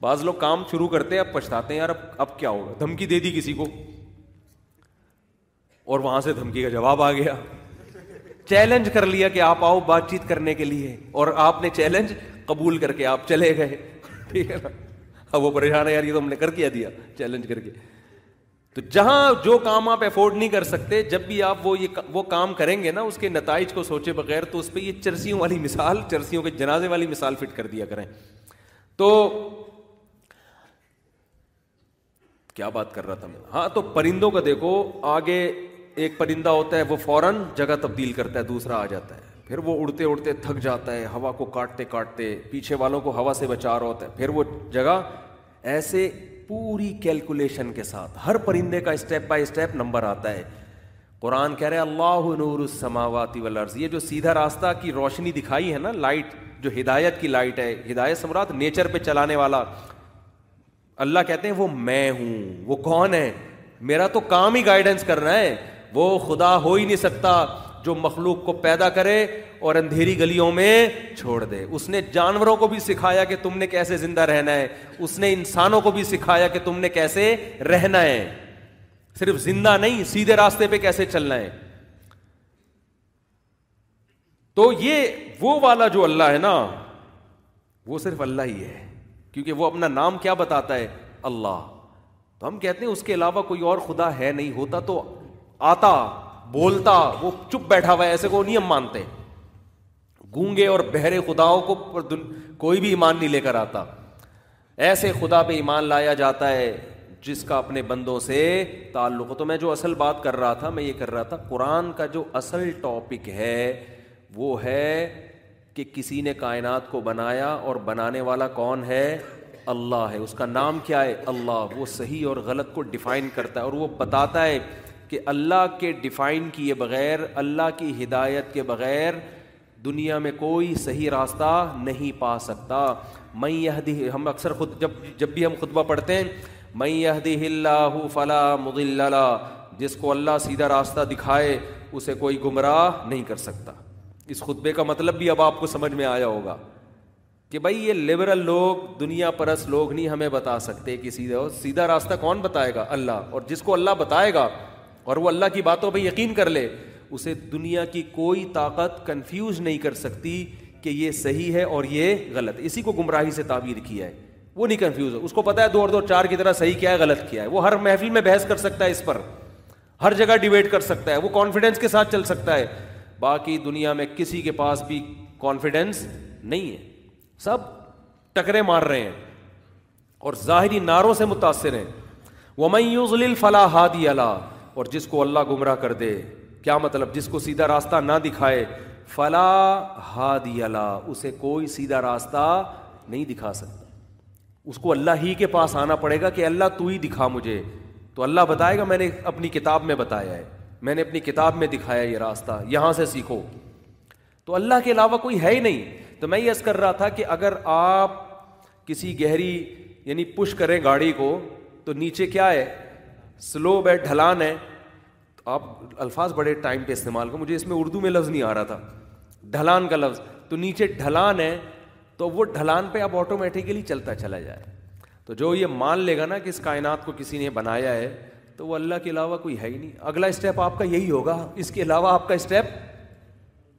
بعض لوگ کام شروع کرتے ہیں, اب پچھتاتے ہیں یار اب کیا ہوگا, دھمکی دے دی کسی کو اور وہاں سے دھمکی کا جواب آ گیا, چیلنج کر لیا کہ آپ آؤ بات چیت کرنے کے لیے, اور آپ نے چیلنج قبول کر کے آپ چلے گئے, ٹھیک ہے نا. اب وہ پریشان ہے یار, یہ تو ہم نے کر کیا دیا چیلنج کر کے. تو جہاں جو کام آپ افورڈ نہیں کر سکتے, جب بھی آپ وہ کام کریں گے نا, اس کے نتائج کو سوچے بغیر تو اس پہ یہ چرسیوں والی مثال, چرسیوں کے جنازے والی مثال فٹ کر دیا کریں. تو کیا بات کر رہا تھا میں؟ ہاں, تو پرندوں کا دیکھو, آگے ایک پرندہ ہوتا ہے وہ فوراً جگہ تبدیل کرتا ہے, دوسرا آ جاتا ہے, پھر وہ اڑتے اڑتے تھک جاتا ہے, ہوا کو کاٹتے کاٹتے پیچھے والوں کو ہوا سے بچا رہا ہوتا ہے, پھر وہ جگہ, ایسے پوری کیلکولیشن کے ساتھ ہر پرندے کا اسٹیپ بائی اسٹیپ نمبر آتا ہے. قرآن کہہ رہے اللہ نور السماوات والارض, یہ جو سیدھا راستہ کی روشنی دکھائی ہے نا, لائٹ جو ہدایت کی لائٹ ہے, ہدایت سمرات نیچر پہ چلانے والا اللہ کہتے ہیں وہ میں ہوں. وہ کون ہے؟ میرا تو کام ہی گائیڈنس کرنا ہے. وہ خدا ہو ہی نہیں سکتا جو مخلوق کو پیدا کرے اور اندھیری گلیوں میں چھوڑ دے. اس نے جانوروں کو بھی سکھایا کہ تم نے کیسے زندہ رہنا ہے, اس نے انسانوں کو بھی سکھایا کہ تم نے کیسے رہنا ہے, صرف زندہ نہیں سیدھے راستے پہ کیسے چلنا ہے. تو یہ وہ والا جو اللہ ہے نا, وہ صرف اللہ ہی ہے, کیونکہ وہ اپنا نام کیا بتاتا ہے؟ اللہ. تو ہم کہتے ہیں اس کے علاوہ کوئی اور خدا ہے نہیں, ہوتا تو آتا, بولتا, وہ چپ بیٹھا ہوا ہے, ایسے کو نہیں ہم مانتے. گونگے اور بہرے خداؤں کو کوئی بھی ایمان نہیں لے کر آتا. ایسے خدا پہ ایمان لایا جاتا ہے جس کا اپنے بندوں سے تعلق ہو. تو میں جو اصل بات کر رہا تھا, میں یہ کر رہا تھا قرآن کا جو اصل ٹاپک ہے وہ ہے کہ کسی نے کائنات کو بنایا اور بنانے والا کون ہے؟ اللہ ہے. اس کا نام کیا ہے؟ اللہ. وہ صحیح اور غلط کو ڈیفائن کرتا ہے, اور وہ بتاتا ہے کہ اللہ کے ڈیفائن کیے بغیر, اللہ کی ہدایت کے بغیر دنیا میں کوئی صحیح راستہ نہیں پا سکتا. من یہدہ, ہم اکثر خود جب بھی ہم خطبہ پڑھتے ہیں, من یہدہ اللہ فلا مضل لہ, جس کو اللہ سیدھا راستہ دکھائے اسے کوئی گمراہ نہیں کر سکتا. اس خطبے کا مطلب بھی اب آپ کو سمجھ میں آیا ہوگا کہ بھائی یہ لبرل لوگ, دنیا پرست لوگ نہیں ہمیں بتا سکتے کہ سیدھا راستہ کون بتائے گا؟ اللہ. اور جس کو اللہ بتائے گا اور وہ اللہ کی باتوں پہ یقین کر لے, اسے دنیا کی کوئی طاقت کنفیوز نہیں کر سکتی کہ یہ صحیح ہے اور یہ غلط. اسی کو گمراہی سے تعبیر کیا ہے. وہ نہیں کنفیوز ہو, اس کو پتہ ہے 2 اور 2 4 کی طرح صحیح کیا ہے غلط کیا ہے. وہ ہر محفل میں بحث کر سکتا ہے, اس پر ہر جگہ ڈیبیٹ کر سکتا ہے, وہ کانفیڈنس کے ساتھ چل سکتا ہے. باقی دنیا میں کسی کے پاس بھی کانفیڈنس نہیں ہے, سب ٹکرے مار رہے ہیں اور ظاہری نعروں سے متاثر ہیں. وَمَن يُضْلِلْ فَلَا هَادِيَ لَهُ, اور جس کو اللہ گمراہ کر دے, کیا مطلب؟ جس کو سیدھا راستہ نہ دکھائے, فلا ہادی اللہ, اسے کوئی سیدھا راستہ نہیں دکھا سکتا. اس کو اللہ ہی کے پاس آنا پڑے گا کہ اللہ تو ہی دکھا مجھے. تو اللہ بتائے گا میں نے اپنی کتاب میں بتایا ہے, میں نے اپنی کتاب میں دکھایا یہ راستہ, یہاں سے سیکھو. تو اللہ کے علاوہ کوئی ہے ہی نہیں. تو میں یہ عرض کر رہا تھا کہ اگر آپ کسی گہری یعنی پش کریں گاڑی کو, تو نیچے کیا ہے؟ سلو بے ڈھلان ہے. آپ الفاظ بڑے ٹائم پہ استعمال کر, مجھے اس میں اردو میں لفظ نہیں آ رہا تھا ڈھلان کا لفظ. تو نیچے ڈھلان ہے, تو وہ ڈھلان پہ آپ آٹومیٹیکلی چلتا چلا جائے. تو جو یہ مان لے گا نا کہ اس کائنات کو کسی نے بنایا ہے, تو وہ اللہ کے علاوہ کوئی ہے ہی نہیں. اگلا اسٹیپ آپ کا یہی ہوگا. اس کے علاوہ آپ کا اسٹیپ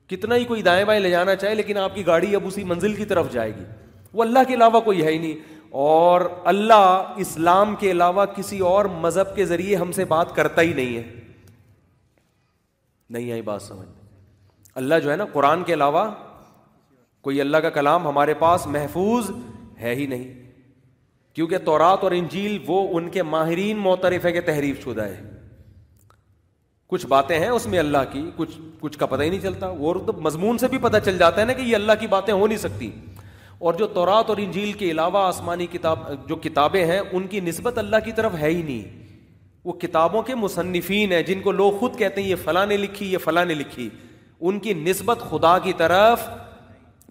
کتنا ہی کوئی دائیں بائیں لے جانا چاہے, لیکن آپ کی گاڑی اب اسی منزل کی طرف جائے گی. وہ اللہ کے علاوہ کوئی ہے ہی نہیں. اور اللہ اسلام کے علاوہ کسی اور مذہب کے ذریعے ہم سے بات کرتا ہی نہیں ہے. نہیں آئی بات سمجھ؟ اللہ جو ہے نا, قرآن کے علاوہ کوئی اللہ کا کلام ہمارے پاس محفوظ ہے ہی نہیں, کیونکہ تورات اور انجیل وہ ان کے ماہرین معترف ہے کہ تحریف شدہ ہے. کچھ باتیں ہیں اس میں اللہ کی, کچھ کا پتہ ہی نہیں چلتا, اور مضمون سے بھی پتہ چل جاتا ہے نا کہ یہ اللہ کی باتیں ہو نہیں سکتی. اور جو تورات اور انجیل کے علاوہ آسمانی کتاب جو کتابیں ہیں, ان کی نسبت اللہ کی طرف ہے ہی نہیں. وہ کتابوں کے مصنفین ہیں جن کو لوگ خود کہتے ہیں یہ فلاں نے لکھی, یہ فلاں نے لکھی, ان کی نسبت خدا کی طرف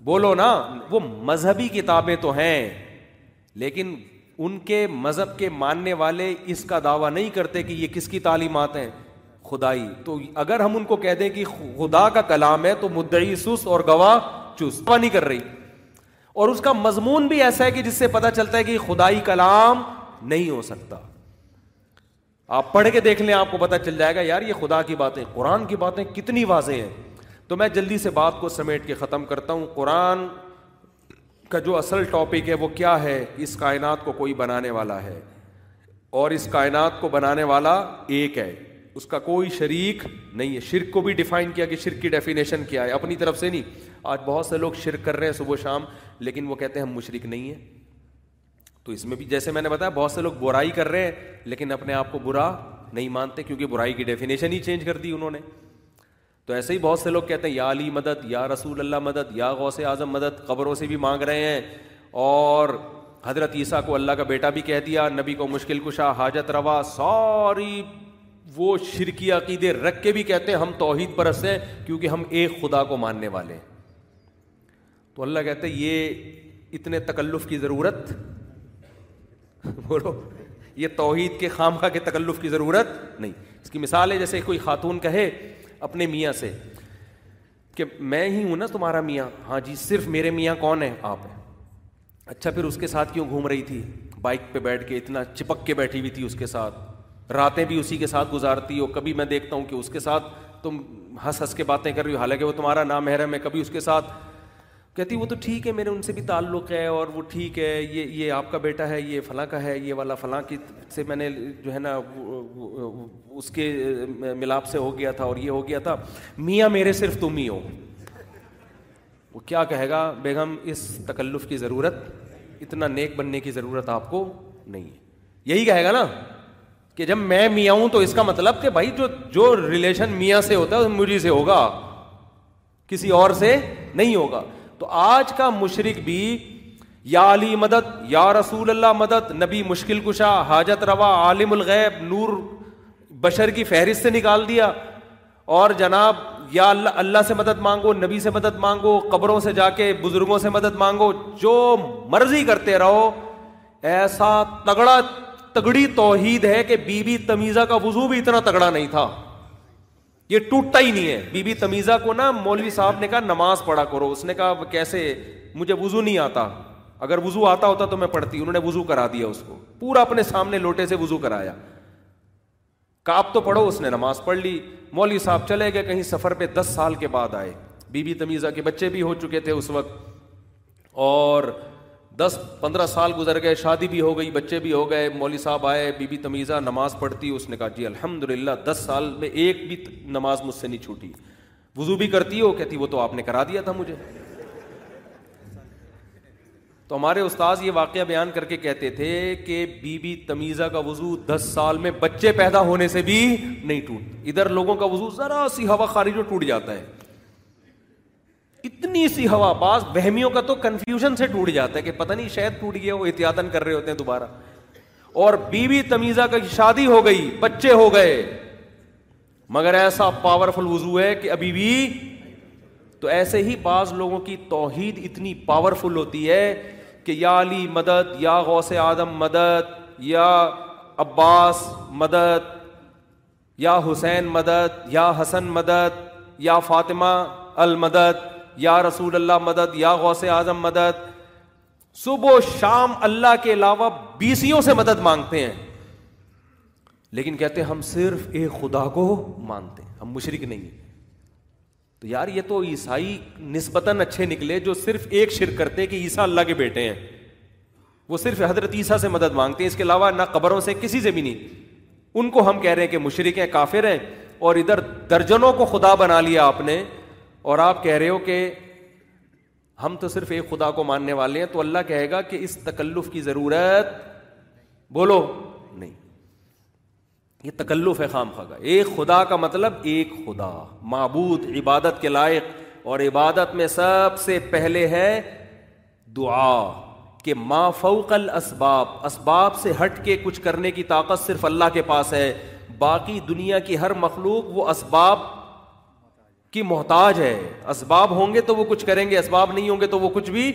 بولو نا. وہ مذہبی کتابیں تو ہیں, لیکن ان کے مذہب کے ماننے والے اس کا دعویٰ نہیں کرتے کہ یہ کس کی تعلیمات ہیں؟ خدائی. تو اگر ہم ان کو کہہ دیں کہ خدا کا کلام ہے, تو مدعی سست اور گواہ چست نہیں کر رہی, اور اس کا مضمون بھی ایسا ہے کہ جس سے پتہ چلتا ہے کہ خدائی کلام نہیں ہو سکتا. آپ پڑھ کے دیکھ لیں, آپ کو پتہ چل جائے گا یار یہ خدا کی باتیں, قرآن کی باتیں کتنی واضح ہیں. تو میں جلدی سے بات کو سمیٹ کے ختم کرتا ہوں. قرآن کا جو اصل ٹاپک ہے وہ کیا ہے؟ اس کائنات کو کوئی بنانے والا ہے, اور اس کائنات کو بنانے والا ایک ہے, اس کا کوئی شریک نہیں ہے. شرک کو بھی ڈیفائن کیا کہ شرک کی ڈیفینیشن کیا ہے, اپنی طرف سے نہیں. آج بہت سے لوگ شرک کر رہے ہیں صبح شام, لیکن وہ کہتے ہیں ہم مشرک نہیں ہیں. تو اس میں بھی جیسے میں نے بتایا بہت سے لوگ برائی کر رہے ہیں لیکن اپنے آپ کو برا نہیں مانتے, کیونکہ برائی کی ڈیفینیشن ہی چینج کر دی انہوں نے. تو ایسے ہی بہت سے لوگ کہتے ہیں یا علی مدد, یا رسول اللہ مدد, یا غوث اعظم مدد, قبروں سے بھی مانگ رہے ہیں, اور حضرت عیسیٰ کو اللہ کا بیٹا بھی کہہ دیا, نبی کو مشکل کشا, حاجت روا. ساری وہ شرکی عقیدے رکھ کے بھی کہتے ہیں ہم توحید پرست ہیں کیونکہ ہم ایک خدا کو ماننے والے ہیں. تو اللہ کہتے ہیں یہ اتنے تکلف کی ضرورت, بولو یہ توحید کے خامخواہ کے تکلف کی ضرورت نہیں. اس کی مثال ہے جیسے کوئی خاتون کہے اپنے میاں سے کہ میں ہی ہوں نا تمہارا میاں. ہاں جی, صرف میرے میاں کون ہیں؟ آپ ہیں. اچھا پھر اس کے ساتھ کیوں گھوم رہی تھی بائک پہ بیٹھ کے, اتنا چپک کے بیٹھی ہوئی تھی اس کے ساتھ, راتیں بھی اسی کے ساتھ گزارتی ہو, کبھی میں دیکھتا ہوں کہ اس کے ساتھ تم ہنس ہنس کے باتیں کر رہی ہو حالانکہ وہ تمہارا نامحرم ہے, کبھی اس کے ساتھ کہتی وہ تو ٹھیک ہے میرے ان سے بھی تعلق ہے اور وہ ٹھیک ہے, یہ آپ کا بیٹا ہے, یہ فلاں کا ہے, یہ والا فلاں کی سے میں نے جو ہے نا اس کے ملاپ سے ہو گیا تھا اور یہ ہو گیا تھا, میاں میرے صرف تم ہی ہو. وہ کیا کہے گا, بیگم اس تکلف کی ضرورت, اتنا نیک بننے کی ضرورت آپ کو نہیں ہے. یہی کہے گا نا کہ جب میں میاں ہوں تو اس کا مطلب کہ بھائی جو ریلیشن میاں سے ہوتا ہے مجھے سے ہوگا, کسی اور سے نہیں ہوگا. تو آج کا مشرک بھی یا علی مدد, یا رسول اللہ مدد, نبی مشکل کشا, حاجت روا, عالم الغیب, نور بشر کی فہرست سے نکال دیا, اور جناب یا اللہ سے مدد مانگو, نبی سے مدد مانگو, قبروں سے جا کے بزرگوں سے مدد مانگو, جو مرضی کرتے رہو. ایسا تگڑی توحید ہے کہ بی بی تمیزہ کا وضو بھی اتنا تگڑا نہیں تھا, یہ ٹوٹتا ہی نہیں ہے. بی بی تمیزہ کو نا مولوی صاحب نے کہا نماز پڑھا کرو, اس نے کہا کیسے, مجھے وضو نہیں آتا, اگر وضو آتا ہوتا تو میں پڑھتی. انہوں نے وضو کرا دیا اس کو, پورا اپنے سامنے لوٹے سے وضو کرایا, کہا آپ تو پڑھو, اس نے نماز پڑھ لی. مولوی صاحب چلے گئے کہیں سفر پہ, 10 سال کے بعد آئے, بی بی تمیزہ کے بچے بھی ہو چکے تھے اس وقت, اور 10-15 سال گزر گئے, شادی بھی ہو گئی, بچے بھی ہو گئے. مولوی صاحب آئے, بی بی تمیزہ نماز پڑھتی, اس نے کہا جی الحمدللہ 10 سال میں ایک بھی نماز مجھ سے نہیں چھوٹی. وضو بھی کرتی ہو, کہتی وہ تو آپ نے کرا دیا تھا مجھے. تو ہمارے استاذ یہ واقعہ بیان کر کے کہتے تھے کہ بی بی تمیزہ کا وضو 10 سال میں بچے پیدا ہونے سے بھی نہیں ٹوٹ. ادھر لوگوں کا وضو ذرا سی ہوا خارج ہو ٹوٹ جاتا ہے, اتنی سی ہوا, باز وہمیوں کا تو کنفیوژن سے ٹوٹ جاتا ہے کہ پتہ نہیں شاید ٹوٹ گیا, وہ احتیاطاً کر رہے ہوتے ہیں دوبارہ. اور بی بی تمیزہ کا شادی ہو گئی, بچے ہو گئے, مگر ایسا پاورفل وضو ہے کہ ابھی بھی. تو ایسے ہی بعض لوگوں کی توحید اتنی پاورفل ہوتی ہے کہ یا علی مدد, یا غوث آدم مدد, یا عباس مدد, یا حسین مدد, یا حسن مدد, یا فاطمہ المدد, یا رسول اللہ مدد, یا غوث اعظم مدد. صبح و شام اللہ کے علاوہ 20 سے مدد مانگتے ہیں, لیکن کہتے ہیں ہم صرف ایک خدا کو مانتے ہیں, ہم مشرک نہیں ہیں. تو یار یہ تو عیسائی نسبتاً اچھے نکلے جو صرف ایک شرک کرتے ہیں کہ عیسیٰ اللہ کے بیٹے ہیں, وہ صرف حضرت عیسیٰ سے مدد مانگتے ہیں, اس کے علاوہ نہ قبروں سے, کسی سے بھی نہیں. ان کو ہم کہہ رہے ہیں کہ مشرک ہیں, کافر ہیں, اور ادھر درجنوں کو خدا بنا لیا آپ نے, اور آپ کہہ رہے ہو کہ ہم تو صرف ایک خدا کو ماننے والے ہیں. تو اللہ کہے گا کہ اس تکلف کی ضرورت, بولو, نہیں. یہ تکلف ہے خام خواہ. ایک خدا کا مطلب ایک خدا, معبود, عبادت کے لائق, اور عبادت میں سب سے پہلے ہے دعا, کہ ما فوق الاسباب, اسباب سے ہٹ کے کچھ کرنے کی طاقت صرف اللہ کے پاس ہے. باقی دنیا کی ہر مخلوق وہ اسباب کی محتاج ہے, اسباب ہوں گے تو وہ کچھ کریں گے, اسباب نہیں ہوں گے تو وہ کچھ بھی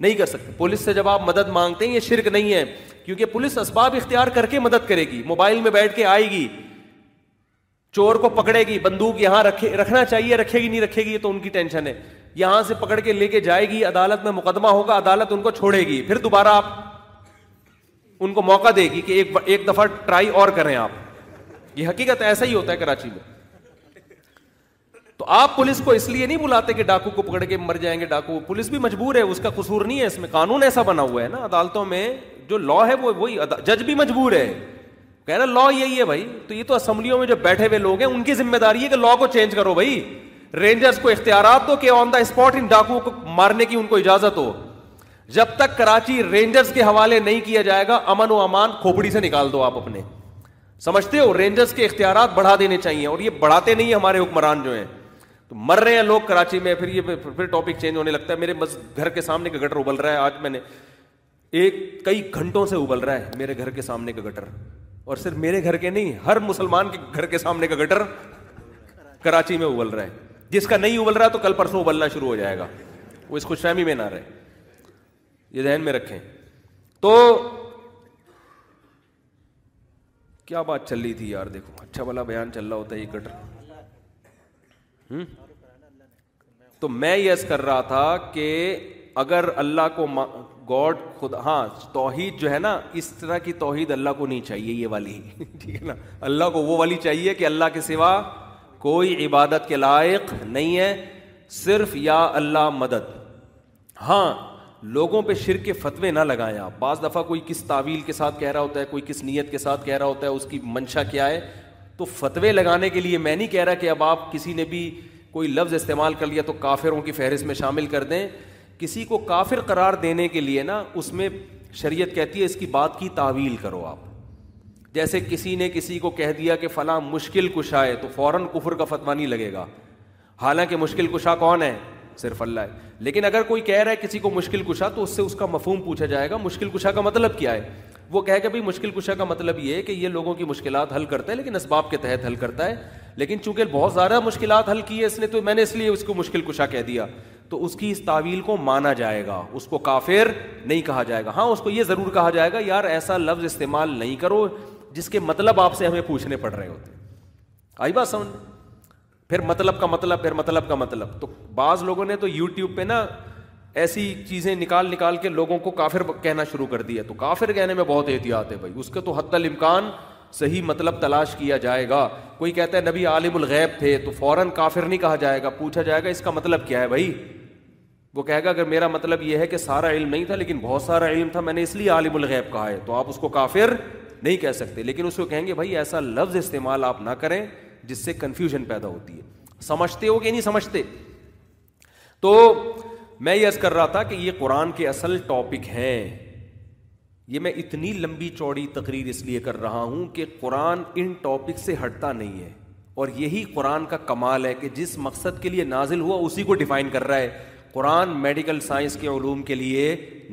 نہیں کر سکتے. پولیس سے جب آپ مدد مانگتے ہیں یہ شرک نہیں ہے, کیونکہ پولیس اسباب اختیار کر کے مدد کرے گی, موبائل میں بیٹھ کے آئے گی, چور کو پکڑے گی, بندوق یہاں رکھنا چاہیے, رکھے گی نہیں رکھے گی یہ تو ان کی ٹینشن ہے, یہاں سے پکڑ کے لے کے جائے گی, عدالت میں مقدمہ ہوگا, عدالت ان کو چھوڑے گی, پھر دوبارہ آپ ان کو موقع دے گی کہ ایک دفعہ ٹرائی اور کریں آپ. یہ حقیقت ایسا ہی ہوتا ہے کراچی میں. تو آپ پولیس کو اس لیے نہیں بلاتے کہ ڈاکو کو پکڑ کے مر جائیں گے ڈاکو, پولیس بھی مجبور ہے, اس کا قصور نہیں ہے, اس میں قانون ایسا بنا ہوا ہے نا. عدالتوں میں جو لا ہے وہ وہی, جج بھی مجبور ہے کہہ رہا لا یہی ہے بھائی, تو یہ تو اسمبلیوں میں جو بیٹھے ہوئے لوگ ہیں ان کی ذمہ داری ہے کہ لا کو چینج کرو بھائی, رینجرز کو اختیارات دو کہ آن دا اسپاٹ ان ڈاکوؤں کو مارنے کی ان کو اجازت ہو. جب تک کراچی رینجرز کے حوالے نہیں کیا جائے گا امن و امان کھوپڑی سے نکال دو آپ اپنے, سمجھتے ہو؟ رینجرز کے اختیارات بڑھا دینے چاہیے اور یہ بڑھاتے نہیں ہمارے حکمران جو ہیں, تو مر رہے ہیں لوگ کراچی میں. پھر یہ پھر ٹاپک چینج ہونے لگتا ہے. میرے گھر کے سامنے کا گٹر ابل رہا ہے, آج میں نے کئی گھنٹوں سے ابل رہا ہے میرے گھر کے سامنے کا گٹر, اور صرف میرے گھر کے نہیں ہر مسلمان کے گھر کے سامنے کا گٹر کراچی میں ابل رہا ہے. جس کا نہیں ابل رہا تو کل پرسوں ابلنا شروع ہو جائے گا, وہ اس خوش فہمی میں نہ رہے, یہ ذہن میں رکھیں. تو کیا بات چل رہی تھی یار, دیکھو اچھا والا بیان چل رہا ہوتا ہے یہ گٹر. تو میں یس کر رہا تھا کہ اگر اللہ کو گاڈ خدا, ہاں توحید جو ہے نا, اس طرح کی توحید اللہ کو نہیں چاہیے, یہ والی ٹھیک ہے نا. اللہ کو وہ والی چاہیے کہ اللہ کے سوا کوئی عبادت کے لائق نہیں ہے, صرف یا اللہ مدد. ہاں لوگوں پہ شرک کے فتوے نہ لگائیں آپ. بعض دفعہ کوئی کس تعویل کے ساتھ کہہ رہا ہوتا ہے, کوئی کس نیت کے ساتھ کہہ رہا ہوتا ہے, اس کی منشا کیا ہے, تو فتوے لگانے کے لیے میں نہیں کہہ رہا کہ اب آپ کسی نے بھی کوئی لفظ استعمال کر لیا تو کافروں کی فہرست میں شامل کر دیں. کسی کو کافر قرار دینے کے لیے نا اس میں شریعت کہتی ہے اس کی بات کی تعویل کرو آپ. جیسے کسی نے کسی کو کہہ دیا کہ فلاں مشکل کشا ہے, تو فوراً کفر کا فتویٰ نہیں لگے گا, حالانکہ مشکل کشا کون ہے, صرف اللہ ہے. لیکن اگر کوئی کہہ رہا ہے کسی کو مشکل کشا, تو اس سے اس کا مفہوم پوچھا جائے گا, مشکل کشا کا مطلب کیا ہے. وہ کہے کہ بھائی مشکل کشا کا مطلب یہ ہے کہ یہ لوگوں کی مشکلات حل کرتا ہے, لیکن اسباب کے تحت حل کرتا ہے, لیکن چونکہ بہت زیادہ مشکلات حل کی ہے اس نے, تو میں نے اس لیے اس کو مشکل کشا کہہ دیا. تو اس کی اس تعویل کو مانا جائے گا, اس کو کافر نہیں کہا جائے گا. ہاں اس کو یہ ضرور کہا جائے گا یار ایسا لفظ استعمال نہیں کرو جس کے مطلب آپ سے ہمیں پوچھنے پڑ رہے ہوتے ہیں. آئی بات سمجھ؟ پھر مطلب کا مطلب, پھر مطلب کا مطلب. تو بعض لوگوں نے تو یوٹیوب پہ نا ایسی چیزیں نکال کے لوگوں کو کافر کہنا شروع کر دیا. تو کافر کہنے میں بہت احتیاط ہے بھائی, اس کا تو حتی الامکان صحیح مطلب تلاش کیا جائے گا. کوئی کہتا ہے نبی عالم الغیب تھے, تو فوراً کافر نہیں کہا جائے گا, پوچھا جائے گا اس کا مطلب کیا ہے بھائی. وہ کہے گا اگر میرا مطلب یہ ہے کہ سارا علم نہیں تھا لیکن بہت سارا علم تھا, میں نے اس لیے عالم الغیب کہا ہے, تو آپ اس کو کافر نہیں کہہ سکتے. لیکن اس کو کہیں گے بھائی ایسا لفظ استعمال آپ نہ کریں جس سے کنفیوژن پیدا ہوتی ہے. سمجھتے ہو کہ نہیں سمجھتے؟ تو میں یہ عرض کر رہا تھا کہ یہ قرآن کے اصل ٹاپک ہیں. یہ میں اتنی لمبی چوڑی تقریر اس لیے کر رہا ہوں کہ قرآن ان ٹاپک سے ہٹتا نہیں ہے, اور یہی قرآن کا کمال ہے کہ جس مقصد کے لیے نازل ہوا اسی کو ڈیفائن کر رہا ہے. قرآن میڈیکل سائنس کے علوم کے لیے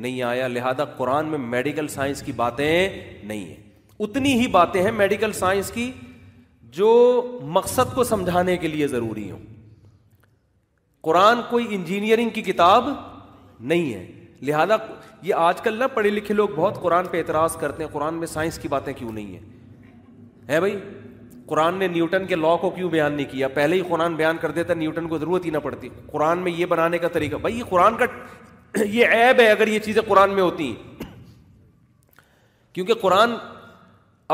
نہیں آیا, لہذا قرآن میں میڈیکل سائنس کی باتیں نہیں ہیں. اتنی ہی باتیں ہیں میڈیکل سائنس کی جو مقصد کو سمجھانے کے لیے ضروری ہوں. قرآن کوئی انجینئرنگ کی کتاب نہیں ہے, لہذا یہ آج کل نہ پڑھے لکھے لوگ بہت قرآن پہ اعتراض کرتے ہیں, قرآن میں سائنس کی باتیں کیوں نہیں ہیں. ہے بھائی قرآن نے نیوٹن کے لاء کو کیوں بیان نہیں کیا, پہلے ہی قرآن بیان کر دیتا, نیوٹن کو ضرورت ہی نہ پڑتی. قرآن میں یہ بنانے کا طریقہ بھائی, یہ قرآن کا یہ عیب ہے اگر یہ چیزیں قرآن میں ہوتی ہیں, کیونکہ قرآن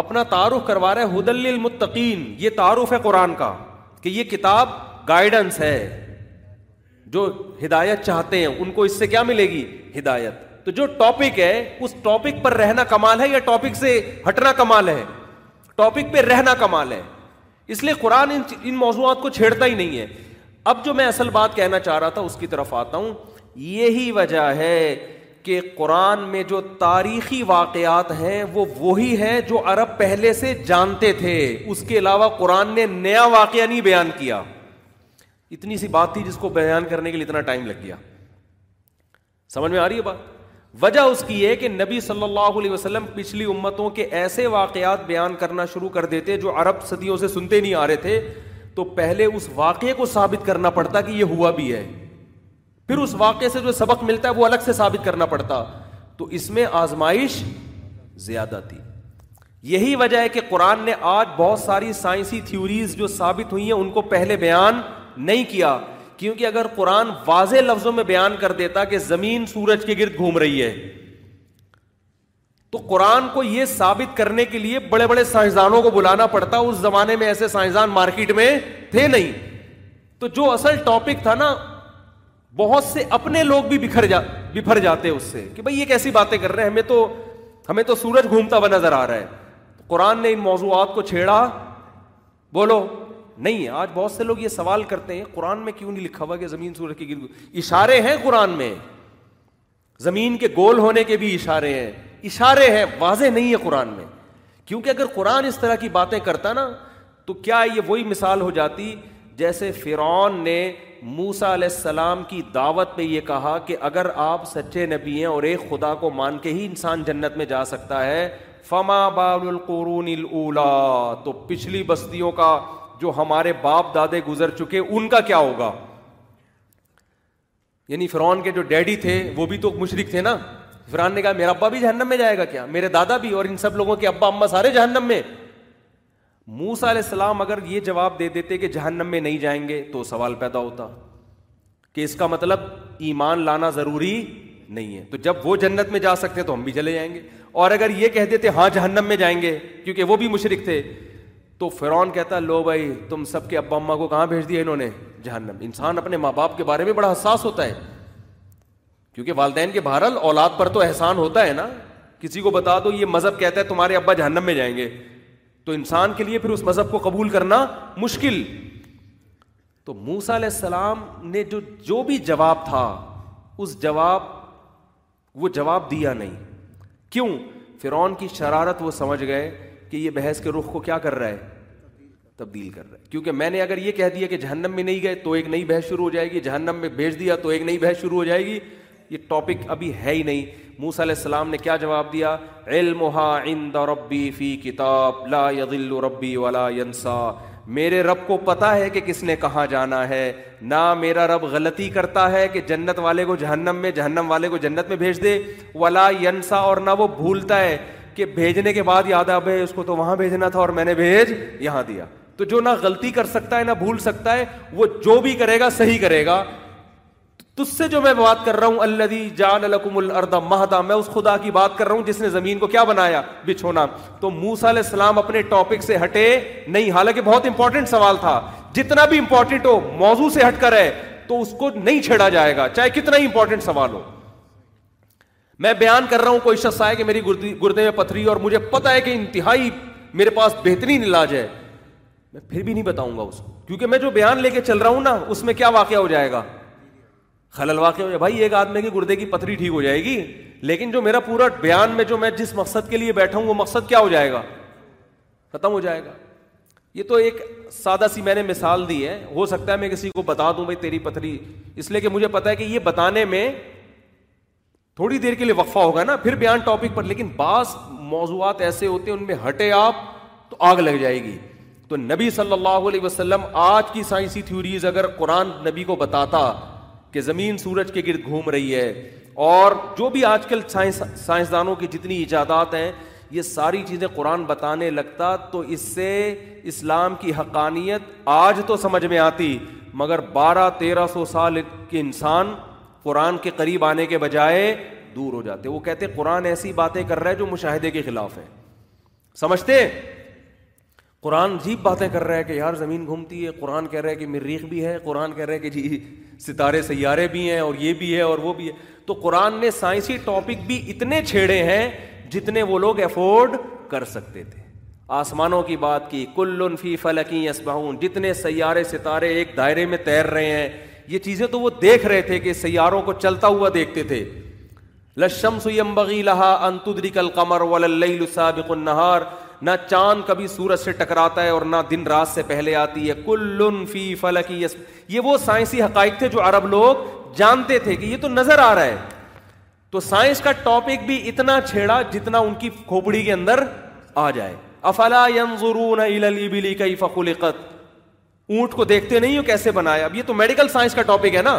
اپنا تعارف کروا رہا ہے ھدی للمتقین. یہ تعارف ہے قرآن کا کہ یہ کتاب گائیڈنس ہے, جو ہدایت چاہتے ہیں ان کو اس سے کیا ملے گی, ہدایت. تو جو ٹاپک ہے اس ٹاپک پر رہنا کمال ہے یا ٹاپک سے ہٹنا کمال ہے؟ ٹاپک پہ رہنا کمال ہے. اس لیے قرآن ان موضوعات کو چھیڑتا ہی نہیں ہے. اب جو میں اصل بات کہنا چاہ رہا تھا اس کی طرف آتا ہوں. یہی وجہ ہے کہ قرآن میں جو تاریخی واقعات ہیں وہ وہی ہیں جو عرب پہلے سے جانتے تھے. اس کے علاوہ قرآن نے نیا واقعہ نہیں بیان کیا. اتنی سی بات تھی جس کو بیان کرنے کے لیے اتنا ٹائم لگ گیا. سمجھ میں آ رہی ہے بات؟ وجہ اس کی ہے کہ نبی صلی اللہ علیہ وسلم پچھلی امتوں کے ایسے واقعات بیان کرنا شروع کر دیتے جو عرب صدیوں سے سنتے نہیں آ رہے تھے. تو پہلے اس واقعے کو ثابت کرنا پڑتا کہ یہ ہوا بھی ہے, پھر اس واقعے سے جو سبق ملتا ہے وہ الگ سے ثابت کرنا پڑتا. تو اس میں آزمائش زیادہ تھی. یہی وجہ ہے کہ قرآن نے آج بہت ساری سائنسی تھیوریز جو ثابت ہوئی ہیں ان کو پہلے بیان نہیں کیا, کیونکہ اگر قرآن واضح لفظوں میں بیان کر دیتا کہ زمین سورج کے گرد گھوم رہی ہے, تو قرآن کو یہ ثابت کرنے کے لیے بڑے بڑے سائنسدانوں کو بلانا پڑتا. اس زمانے میں ایسے سائنسدان مارکیٹ میں تھے نہیں. تو جو اصل ٹاپک تھا نا, بہت سے اپنے لوگ بھی بکھر جاتے اس سے کہ بھائی یہ کیسی باتیں کر رہے ہیں, ہمیں تو سورج گھومتا ہوا نظر آ رہا ہے. قرآن نے ان موضوعات کو چھیڑا؟ بولو نہیں. آج بہت سے لوگ یہ سوال کرتے ہیں قرآن میں کیوں نہیں لکھا ہوا کہ زمین سورج کے گرد. اشارے ہیں قرآن میں, زمین کے گول ہونے کے بھی اشارے ہیں, اشارے ہیں, واضح نہیں ہے قرآن میں. کیونکہ اگر قرآن اس طرح کی باتیں کرتا نا تو کیا یہ وہی مثال ہو جاتی جیسے فرعون نے موسیٰ علیہ السلام کی دعوت پہ یہ کہا کہ اگر آپ سچے نبی ہیں اور ایک خدا کو مان کے ہی انسان جنت میں جا سکتا ہے, فما بال القرون الاولی, تو پچھلی بستیوں کا جو ہمارے باپ دادے گزر چکے ان کا کیا ہوگا. یعنی فرعون کے جو ڈیڈی تھے وہ بھی تو مشرک تھے نا. فرعون نے کہا میرا ابا بھی جہنم میں جائے گا کیا, میرے دادا بھی, اور ان سب لوگوں کے ابا اما سارے جہنم میں. موسیٰ علیہ السلام اگر یہ جواب دے دیتے کہ جہنم میں نہیں جائیں گے تو سوال پیدا ہوتا کہ اس کا مطلب ایمان لانا ضروری نہیں ہے, تو جب وہ جنت میں جا سکتے تو ہم بھی چلے جائیں گے. اور اگر یہ کہہ دیتے ہاں جہنم میں جائیں گے کیونکہ وہ بھی مشرک تھے, تو فرعون کہتا لو بھائی تم سب کے ابا اماں کو کہاں بھیج دیا انہوں نے, جہنم. انسان اپنے ماں باپ کے بارے میں بڑا حساس ہوتا ہے کیونکہ والدین کے بہرحال اولاد پر تو احسان ہوتا ہے نا. کسی کو بتا دو یہ مذہب کہتا ہے تمہارے ابا جہنم میں جائیں گے, تو انسان کے لیے پھر اس مذہب کو قبول کرنا مشکل. تو موسیٰ علیہ السلام نے جو بھی جواب تھا وہ جواب دیا نہیں. کیوں؟ فرعون کی شرارت وہ سمجھ گئے کہ یہ بحث کے رخ کو کیا کر رہا ہے, تبدیل کر رہا ہے. کیونکہ میں نے اگر یہ کہہ دیا کہ جہنم میں نہیں گئے تو ایک نئی بحث شروع ہو جائے گی, جہنم میں بھیج دیا تو ایک نئی بحث شروع ہو جائے گی. یہ ٹاپک ابھی ہے ہی نہیں. موسیٰ علیہ السلام نے کیا جواب دیا؟ علمها عند ربی فی کتاب لا یضل ربی ولا ینسا. میرے رب کو پتا ہے کہ کس نے کہاں جانا ہے, نہ میرا رب غلطی کرتا ہے کہ جنت والے کو جہنم میں, جہنم والے کو جنت میں بھیج دے. ولا ینسا, اور نہ وہ بھولتا ہے کہ بھیجنے کے بعد یاد آئے اس کو تو وہاں بھیجنا تھا اور میں نے بھیج یہاں دیا. تو جو نہ غلطی کر سکتا ہے نہ بھول سکتا ہے, وہ جو بھی کرے گا صحیح کرے گا. تجھ سے جو میں بات کر رہا ہوں, الذی جعل لکم الارض مہدا, میں اس خدا کی بات کر رہا ہوں جس نے زمین کو کیا بنایا, بچھونا. تو موسیٰ علیہ السلام اپنے ٹاپک سے ہٹے نہیں, حالانکہ بہت امپورٹنٹ سوال تھا. جتنا بھی امپورٹنٹ ہو موضوع سے ہٹ کر ہے تو اس کو نہیں چھیڑا جائے گا, چاہے کتنا ہی امپورٹنٹ سوال ہو. میں بیان کر رہا ہوں, کوئی شخص آئے کہ میری گردے میں پتھری اور مجھے پتا ہے کہ انتہائی میرے پاس بہترین علاج ہے, میں پھر بھی نہیں بتاؤں گا اس کو, کیونکہ میں جو بیان لے کے چل رہا ہوں نا اس میں کیا واقعہ ہو جائے گا, خلل واقع ہو جائے. بھائی ایک آدمی کی گردے کی پتھری ٹھیک ہو جائے گی, لیکن جو میرا پورا بیان میں جو میں جس مقصد کے لیے بیٹھا ہوں وہ مقصد کیا ہو جائے گا, ختم ہو جائے گا. یہ تو ایک سادہ سی میں نے مثال دی ہے. ہو سکتا ہے میں کسی کو بتا دوں بھائی تیری پتھری, اس لیے کہ مجھے پتا ہے کہ یہ بتانے میں تھوڑی دیر کے لیے وقفہ ہوگا نا, پھر بیان ٹاپک پر. لیکن بعض موضوعات ایسے ہوتے ہیں ان میں ہٹے آپ تو آگ لگ جائے گی. تو نبی صلی اللہ علیہ وسلم آج کی سائنسی تھیوریز اگر قرآن نبی کو بتاتا کہ زمین سورج کے گرد گھوم رہی ہے, اور جو بھی آج کل سائنسدانوں کی جتنی ایجادات ہیں یہ ساری چیزیں قرآن بتانے لگتا, تو اس سے اسلام کی حقانیت آج تو سمجھ میں آتی. مگر 1200-1300 سال کے انسان قرآن کے قریب آنے کے بجائے دور ہو جاتے. وہ کہتے قرآن ایسی باتیں کر رہا ہے جو مشاہدے کے خلاف ہیں, سمجھتے قرآن عجیب باتیں کر رہا ہے کہ یار زمین گھومتی ہے, قرآن کہہ رہا ہے کہ مریخ بھی ہے, قرآن کہہ رہا ہے کہ جی ستارے سیارے بھی ہیں اور یہ بھی ہے اور وہ بھی ہے. تو قرآن نے سائنسی ٹاپک بھی اتنے چھیڑے ہیں جتنے وہ لوگ افورڈ کر سکتے تھے. آسمانوں کی بات کی, کل فی فلک یسبحون, جتنے سیارے ستارے ایک دائرے میں تیر رہے ہیں, یہ چیزیں تو وہ دیکھ رہے تھے کہ سیاروں کو چلتا ہوا دیکھتے تھے. للشمس ینبغی لها ان تدرک القمر واللیل سابق النہار, نہ چاند کبھی سورج سے ٹکراتا ہے اور نہ دن رات سے پہلے آتی ہے. کل فی فلک یسبحون, یہ وہ سائنسی حقائق تھے جو عرب لوگ جانتے تھے کہ یہ تو نظر آ رہا ہے. تو سائنس کا ٹاپک بھی اتنا چھیڑا جتنا ان کی کھوپڑی کے اندر آ جائے. افلا ینظرون الی الابل کیف خلقت, اونٹ کو دیکھتے نہیں ہو کیسے بنایا. اب یہ تو میڈیکل سائنس کا ٹاپک ہے نا,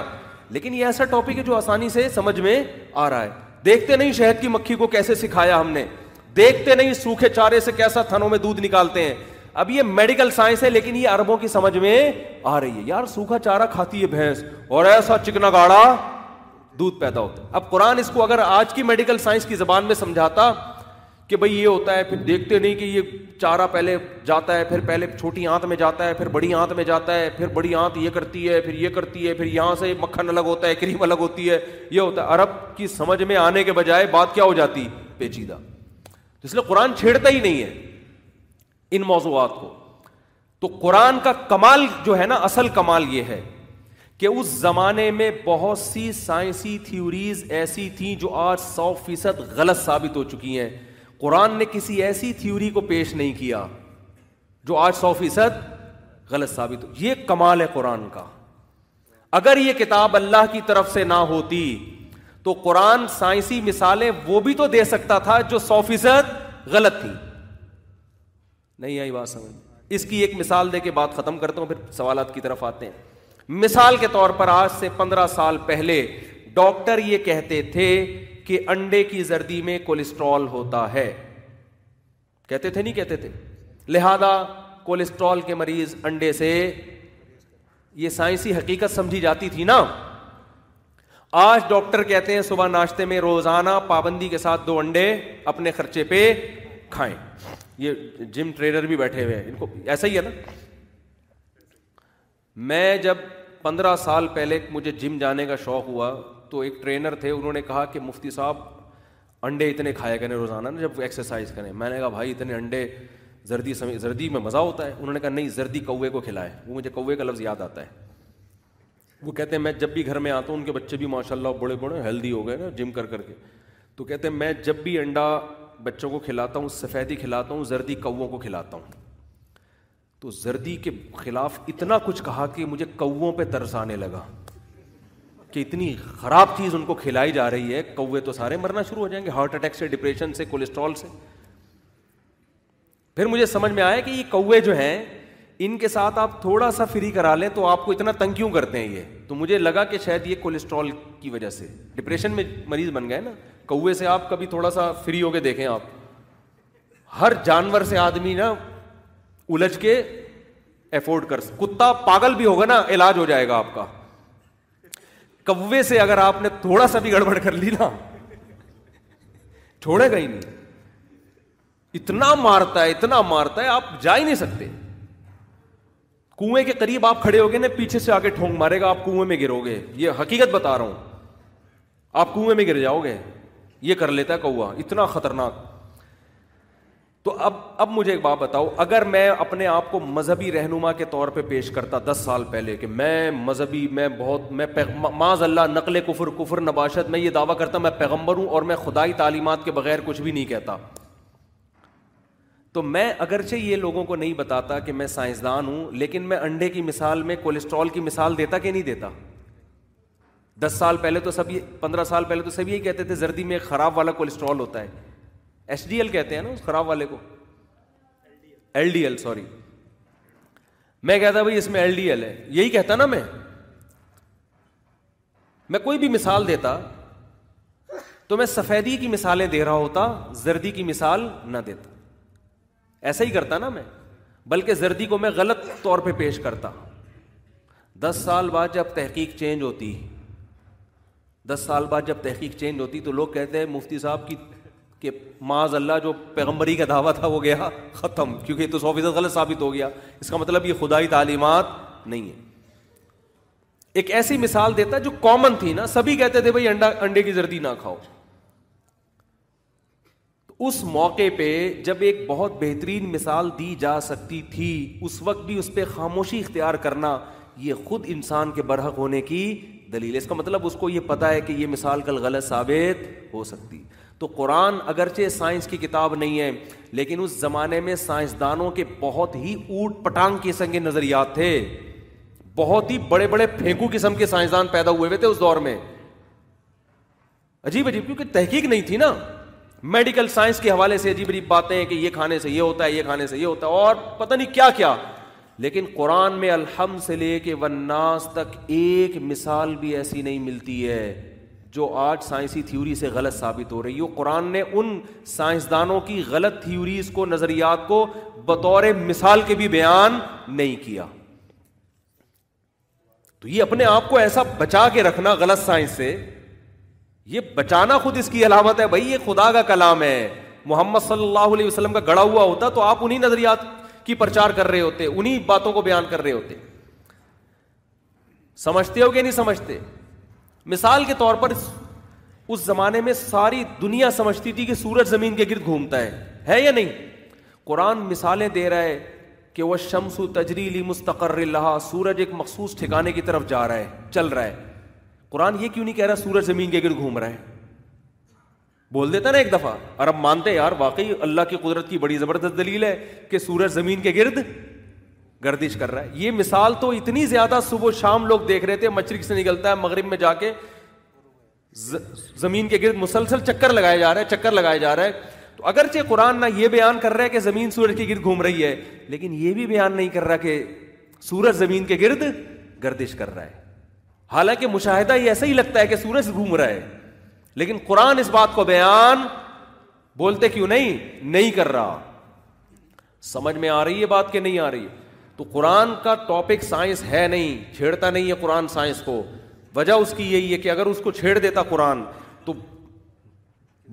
لیکن یہ ایسا ٹاپک ہے جو آسانی سے سمجھ میں آ رہا ہے. دیکھتے نہیں شہد کی مکھی کو کیسے سکھایا ہم نے, دیکھتے نہیں سوکھے چارے سے کیسا تھنوں میں دودھ نکالتے ہیں. اب یہ میڈیکل سائنس ہے لیکن یہ عربوں کی سمجھ میں آ رہی ہے. یار سوکھا چارہ کھاتی ہے بھینس اور ایسا چکنا گاڑا دودھ پیدا ہوتا ہے. اب قرآن اس کو اگر آج کی میڈیکل سائنس کی زبان میں سمجھاتا کہ بھئی یہ ہوتا ہے, پھر دیکھتے نہیں کہ یہ چارہ پہلے جاتا ہے, پھر پہلے چھوٹی آنت میں جاتا ہے, پھر بڑی آنت میں جاتا ہے, پھر بڑی آنت یہ کرتی ہے, پھر یہ کرتی ہے, پھر یہاں سے مکھن الگ ہوتا ہے, کریم الگ ہوتی ہے, یہ ہوتا ہے. عرب کی سمجھ میں آنے کے بجائے بات کیا ہو جاتی, پیچیدہ. اس لیے قرآن چھیڑتا ہی نہیں ہے. ان موضوعات کو. تو قرآن کا کمال جو ہے نا, اصل کمال یہ ہے کہ اس زمانے میں بہت سی سائنسی تھیوریز ایسی تھیں جو آج 100% غلط ثابت ہو چکی ہیں. قرآن نے کسی ایسی تھیوری کو پیش نہیں کیا جو آج 100% غلط ثابت ہو. یہ کمال ہے قرآن کا. اگر یہ کتاب اللہ کی طرف سے نہ ہوتی تو قرآن سائنسی مثالیں وہ بھی تو دے سکتا تھا جو 100% غلط تھی. نہیں آئی بات سمجھ؟ اس کی ایک مثال دے کے بات ختم کرتا ہوں, پھر سوالات کی طرف آتے ہیں. مثال کے طور پر آج سے 15 سال پہلے ڈاکٹر یہ کہتے تھے کہ انڈے کی زردی میں کولیسٹرول ہوتا ہے. کہتے تھے, نہیں کہتے تھے؟ لہذا کولیسٹرول کے مریض انڈے سے, یہ سائنسی حقیقت سمجھی جاتی تھی نا. آج ڈاکٹر کہتے ہیں صبح ناشتے میں روزانہ پابندی کے ساتھ 2 انڈے اپنے خرچے پہ کھائیں. یہ جم ٹرینر بھی بیٹھے ہوئے ہیں, ان کو ایسا ہی ہے نا. میں جب 15 سال پہلے مجھے جم جانے کا شوق ہوا تو ایک ٹرینر تھے, انہوں نے کہا کہ مفتی صاحب انڈے اتنے کھایا کریں روزانہ جب ایکسرسائز کریں. میں نے کہا بھائی اتنے انڈے زردی میں مزہ ہوتا ہے. انہوں نے کہا نہیں, زردی کوے کو کھلائے. وہ مجھے کوے کا لفظ یاد آتا ہے. وہ کہتے ہیں میں جب بھی گھر میں آتا ہوں, ان کے بچے بھی ماشاء اللہ بڑے بڑے ہیلدی ہو گئے نا جم کر کر کے, تو کہتے ہیں میں جب بھی انڈا بچوں کو کھلاتا ہوں, سفیدی کھلاتا ہوں, زردی کووں کو کھلاتا ہوں. تو زردی کے خلاف اتنا کچھ کہا کہ مجھے کووں پہ ترس آنے لگا کہ اتنی خراب چیز ان کو کھلائی جا رہی ہے. کوے تو سارے مرنا شروع ہو جائیں گے ہارٹ اٹیک سے, ڈپریشن سے, کولیسٹرول سے. پھر مجھے سمجھ میں آیا کہ یہ کوے جو ہیں ان کے ساتھ آپ تھوڑا سا فری کرا لیں تو آپ کو اتنا تنگ کیوں کرتے ہیں یہ. تو مجھے لگا کہ شاید یہ کولیسٹرول کی وجہ سے ڈپریشن میں مریض بن گئے نا. کوے سے آپ کبھی تھوڑا سا فری ہو کے دیکھیں, آپ ہر جانور سے آدمی نا الجھ کے افورڈ کر. کتا پاگل بھی ہوگا نا, علاج ہو جائے گا آپ کا. کوے سے اگر آپ نے تھوڑا سا بھی گڑبڑ کر لی نا, چھوڑے گا ہی نہیں. اتنا مارتا ہے آپ جا ہی نہیں سکتے. کنویں کے قریب آپ کھڑے ہو گئے نا, پیچھے سے آ کے ٹھونک مارے گا, آپ کنویں میں گرو گے. یہ حقیقت بتا رہا ہوں, آپ کنویں میں گر جاؤ گے. یہ کر لیتا ہے کوا, اتنا خطرناک. تو اب مجھے ایک بات بتاؤ, اگر میں اپنے آپ کو مذہبی رہنما کے طور پہ پیش کرتا 10 سال پہلے کہ میں مذہبی, میں معاذ اللہ نقل کفر نباشت, میں یہ دعویٰ کرتا میں پیغمبر ہوں اور میں خدائی تعلیمات کے بغیر کچھ بھی نہیں کہتا. تو میں اگرچہ یہ لوگوں کو نہیں بتاتا کہ میں سائنسدان ہوں, لیکن میں انڈے کی مثال میں کولیسٹرول کی مثال دیتا کہ نہیں دیتا. 10 سال پہلے تو 15 سال پہلے تو سب یہی کہتے تھے زردی میں خراب والا کولیسٹرول ہوتا ہے. ایچ ڈی ایل کہتے ہیں نا اس خراب والے کو, ایل ڈی ایل. سوری, میں کہتا بھائی اس میں ایل ڈی ایل ہے, یہی کہتا نا. میں کوئی بھی مثال دیتا تو میں سفیدی کی مثالیں دے رہا ہوتا, زردی کی مثال نہ دیتا. ایسا ہی کرتا نا میں, بلکہ زردی کو میں غلط طور پہ پیش کرتا. 10 سال بعد جب تحقیق چینج ہوتی, 10 سال بعد جب تحقیق چینج ہوتی تو لوگ کہتے ہیں مفتی صاحب کی کہ معاذ اللہ جو پیغمبری کا دعویٰ تھا وہ گیا ختم, کیونکہ یہ تو 100% غلط ثابت ہو گیا. اس کا مطلب یہ خدائی تعلیمات نہیں ہے. ایک ایسی مثال دیتا جو کامن تھی نا, سبھی کہتے تھے بھائی انڈے کی زردی نہ کھاؤ. اس موقع پہ جب ایک بہت بہترین مثال دی جا سکتی تھی, اس وقت بھی اس پہ خاموشی اختیار کرنا یہ خود انسان کے برحق ہونے کی دلیل ہے. اس کا مطلب اس کو یہ پتا ہے کہ یہ مثال کل غلط ثابت ہو سکتی. تو قرآن اگرچہ سائنس کی کتاب نہیں ہے, لیکن اس زمانے میں سائنسدانوں کے بہت ہی اوٹ پٹانگ قسم کے نظریات تھے. بہت ہی بڑے بڑے پھینکو قسم کے سائنسدان پیدا ہوئے تھے اس دور میں. عجیب کیونکہ تحقیق نہیں تھی نا. میڈیکل سائنس کے حوالے سے عجیب باتیں ہیں کہ یہ کھانے سے یہ ہوتا ہے, یہ کھانے سے یہ ہوتا ہے, اور پتہ نہیں کیا کیا. لیکن قرآن میں الحمد سے لے کے والناس تک ایک مثال بھی ایسی نہیں ملتی ہے جو آج سائنسی تھیوری سے غلط ثابت ہو رہی ہو. قرآن نے ان سائنسدانوں کی غلط تھیوریز کو, نظریات کو بطور مثال کے بھی بیان نہیں کیا. تو یہ اپنے آپ کو ایسا بچا کے رکھنا غلط سائنس سے, یہ بچانا خود اس کی علامت ہے بھائی یہ خدا کا کلام ہے. محمد صلی اللہ علیہ وسلم کا گڑا ہوا ہوتا تو آپ انہی نظریات کی پرچار کر رہے ہوتے, انہی باتوں کو بیان کر رہے ہوتے. سمجھتے ہو کہ نہیں سمجھتے؟ مثال کے طور پر اس زمانے میں ساری دنیا سمجھتی تھی کہ سورج زمین کے گرد گھومتا ہے یا نہیں. قرآن مثالیں دے رہا ہے کہ وہ شمس تجری لی مستقر لہا، سورج ایک مخصوص ٹھکانے کی طرف جا رہا ہے، چل رہا ہے. قرآن یہ کیوں نہیں کہہ رہا سورج زمین کے گرد گھوم رہا ہے؟ بول دیتا نا ایک دفعہ، اور اب مانتے یار واقعی اللہ کی قدرت کی بڑی زبردست دلیل ہے کہ سورج زمین کے گرد گردش کر رہا ہے. یہ مثال تو اتنی زیادہ صبح و شام لوگ دیکھ رہے تھے، مشرق سے نکلتا ہے مغرب میں جا کے زمین کے گرد مسلسل چکر لگایا جا رہا ہے. تو اگرچہ قرآن نہ یہ بیان کر رہا ہے کہ زمین سورج کے گرد گھوم رہی ہے، لیکن یہ بھی بیان نہیں کر رہا کہ سورج زمین کے گرد گردش کر رہا ہے. حالانکہ مشاہدہ یہ ایسا ہی لگتا ہے کہ سورج گھوم رہا ہے، لیکن قرآن اس بات کو بیان بولتے کیوں نہیں کر رہا. سمجھ میں آ رہی ہے بات کہ نہیں آ رہی؟ تو قرآن کا ٹاپک سائنس ہے نہیں، چھیڑتا نہیں ہے قرآن سائنس کو. وجہ اس کی یہی ہے کہ اگر اس کو چھیڑ دیتا قرآن تو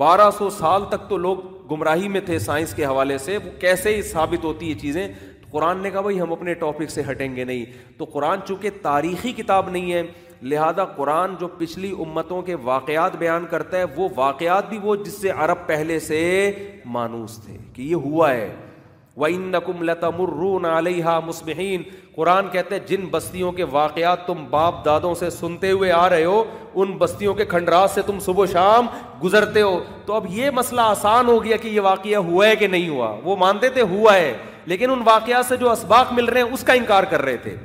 1200 سال تک تو لوگ گمراہی میں تھے سائنس کے حوالے سے، وہ کیسے ثابت ہوتی یہ چیزیں. تو قرآن نے کہا بھائی ہم اپنے ٹاپک سے ہٹیں گے نہیں. تو قرآن چونکہ تاریخی کتاب نہیں ہے، لہذا قرآن جو پچھلی امتوں کے واقعات بیان کرتا ہے، وہ واقعات بھی وہ جس سے عرب پہلے سے مانوس تھے کہ یہ ہوا ہے. وَإِنَّكُمْ لَتَمُرُّونَ عَلَيْهَا مُصْبِحِينَ. قرآن کہتے ہیں جن بستیوں کے واقعات تم باپ دادوں سے سنتے ہوئے آ رہے ہو، ان بستیوں کے کھنڈرات سے تم صبح و شام گزرتے ہو. تو اب یہ مسئلہ آسان ہو گیا کہ یہ واقعہ ہوا ہے کہ نہیں ہوا. وہ مانتے تھے ہوا ہے، لیکن ان واقعات سے جو اسباق مل رہے ہیں اس کا انکار کر رہے تھے.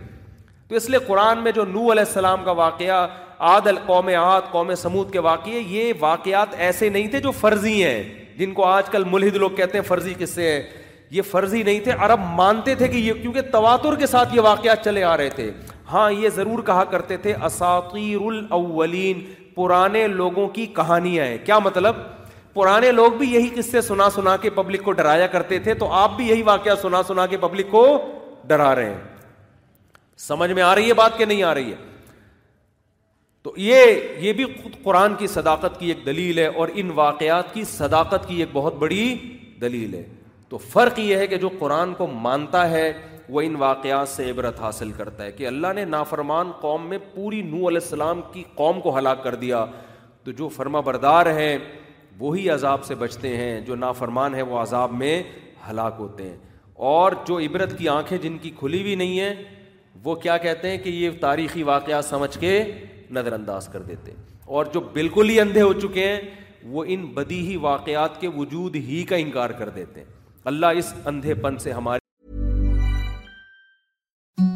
تو اس لیے قرآن میں جو نوح علیہ السلام کا واقعہ، قوم عاد قوم سمود کے واقعے، یہ واقعات ایسے نہیں تھے جو فرضی ہیں، جن کو آج کل ملحد لوگ کہتے ہیں فرضی قصے ہیں. یہ فرضی نہیں تھے، عرب مانتے تھے کہ یہ، کیونکہ تواتر کے ساتھ یہ واقعات چلے آ رہے تھے. ہاں یہ ضرور کہا کرتے تھے اساطیر الاولین، پرانے لوگوں کی کہانیاں ہیں. کیا مطلب؟ پرانے لوگ بھی یہی قصے سنا کے پبلک کو ڈرایا کرتے تھے، تو آپ بھی یہی واقعہ سنا کے پبلک کو ڈرا رہے ہیں. سمجھ میں آ رہی ہے بات کہ نہیں آ رہی ہے؟ تو یہ بھی خود قرآن کی صداقت کی ایک دلیل ہے، اور ان واقعات کی صداقت کی ایک بہت بڑی دلیل ہے. تو فرق یہ ہے کہ جو قرآن کو مانتا ہے وہ ان واقعات سے عبرت حاصل کرتا ہے کہ اللہ نے نافرمان قوم میں پوری نوح علیہ السلام کی قوم کو ہلاک کر دیا. تو جو فرما بردار ہیں وہی عذاب سے بچتے ہیں، جو نافرمان ہیں وہ عذاب میں ہلاک ہوتے ہیں. اور جو عبرت کی آنکھیں جن کی کھلی ہوئی نہیں ہیں وہ کیا کہتے ہیں کہ یہ تاریخی واقعات سمجھ کے نظر انداز کر دیتے ہیں. اور جو بالکل ہی اندھے ہو چکے ہیں وہ ان بدیہی واقعات کے وجود ہی کا انکار کر دیتے ہیں. اللہ اس اندھے پن سے ہمارے.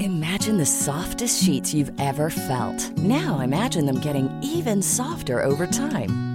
Imagine the softest sheets you've ever felt. Now imagine them getting even softer over time.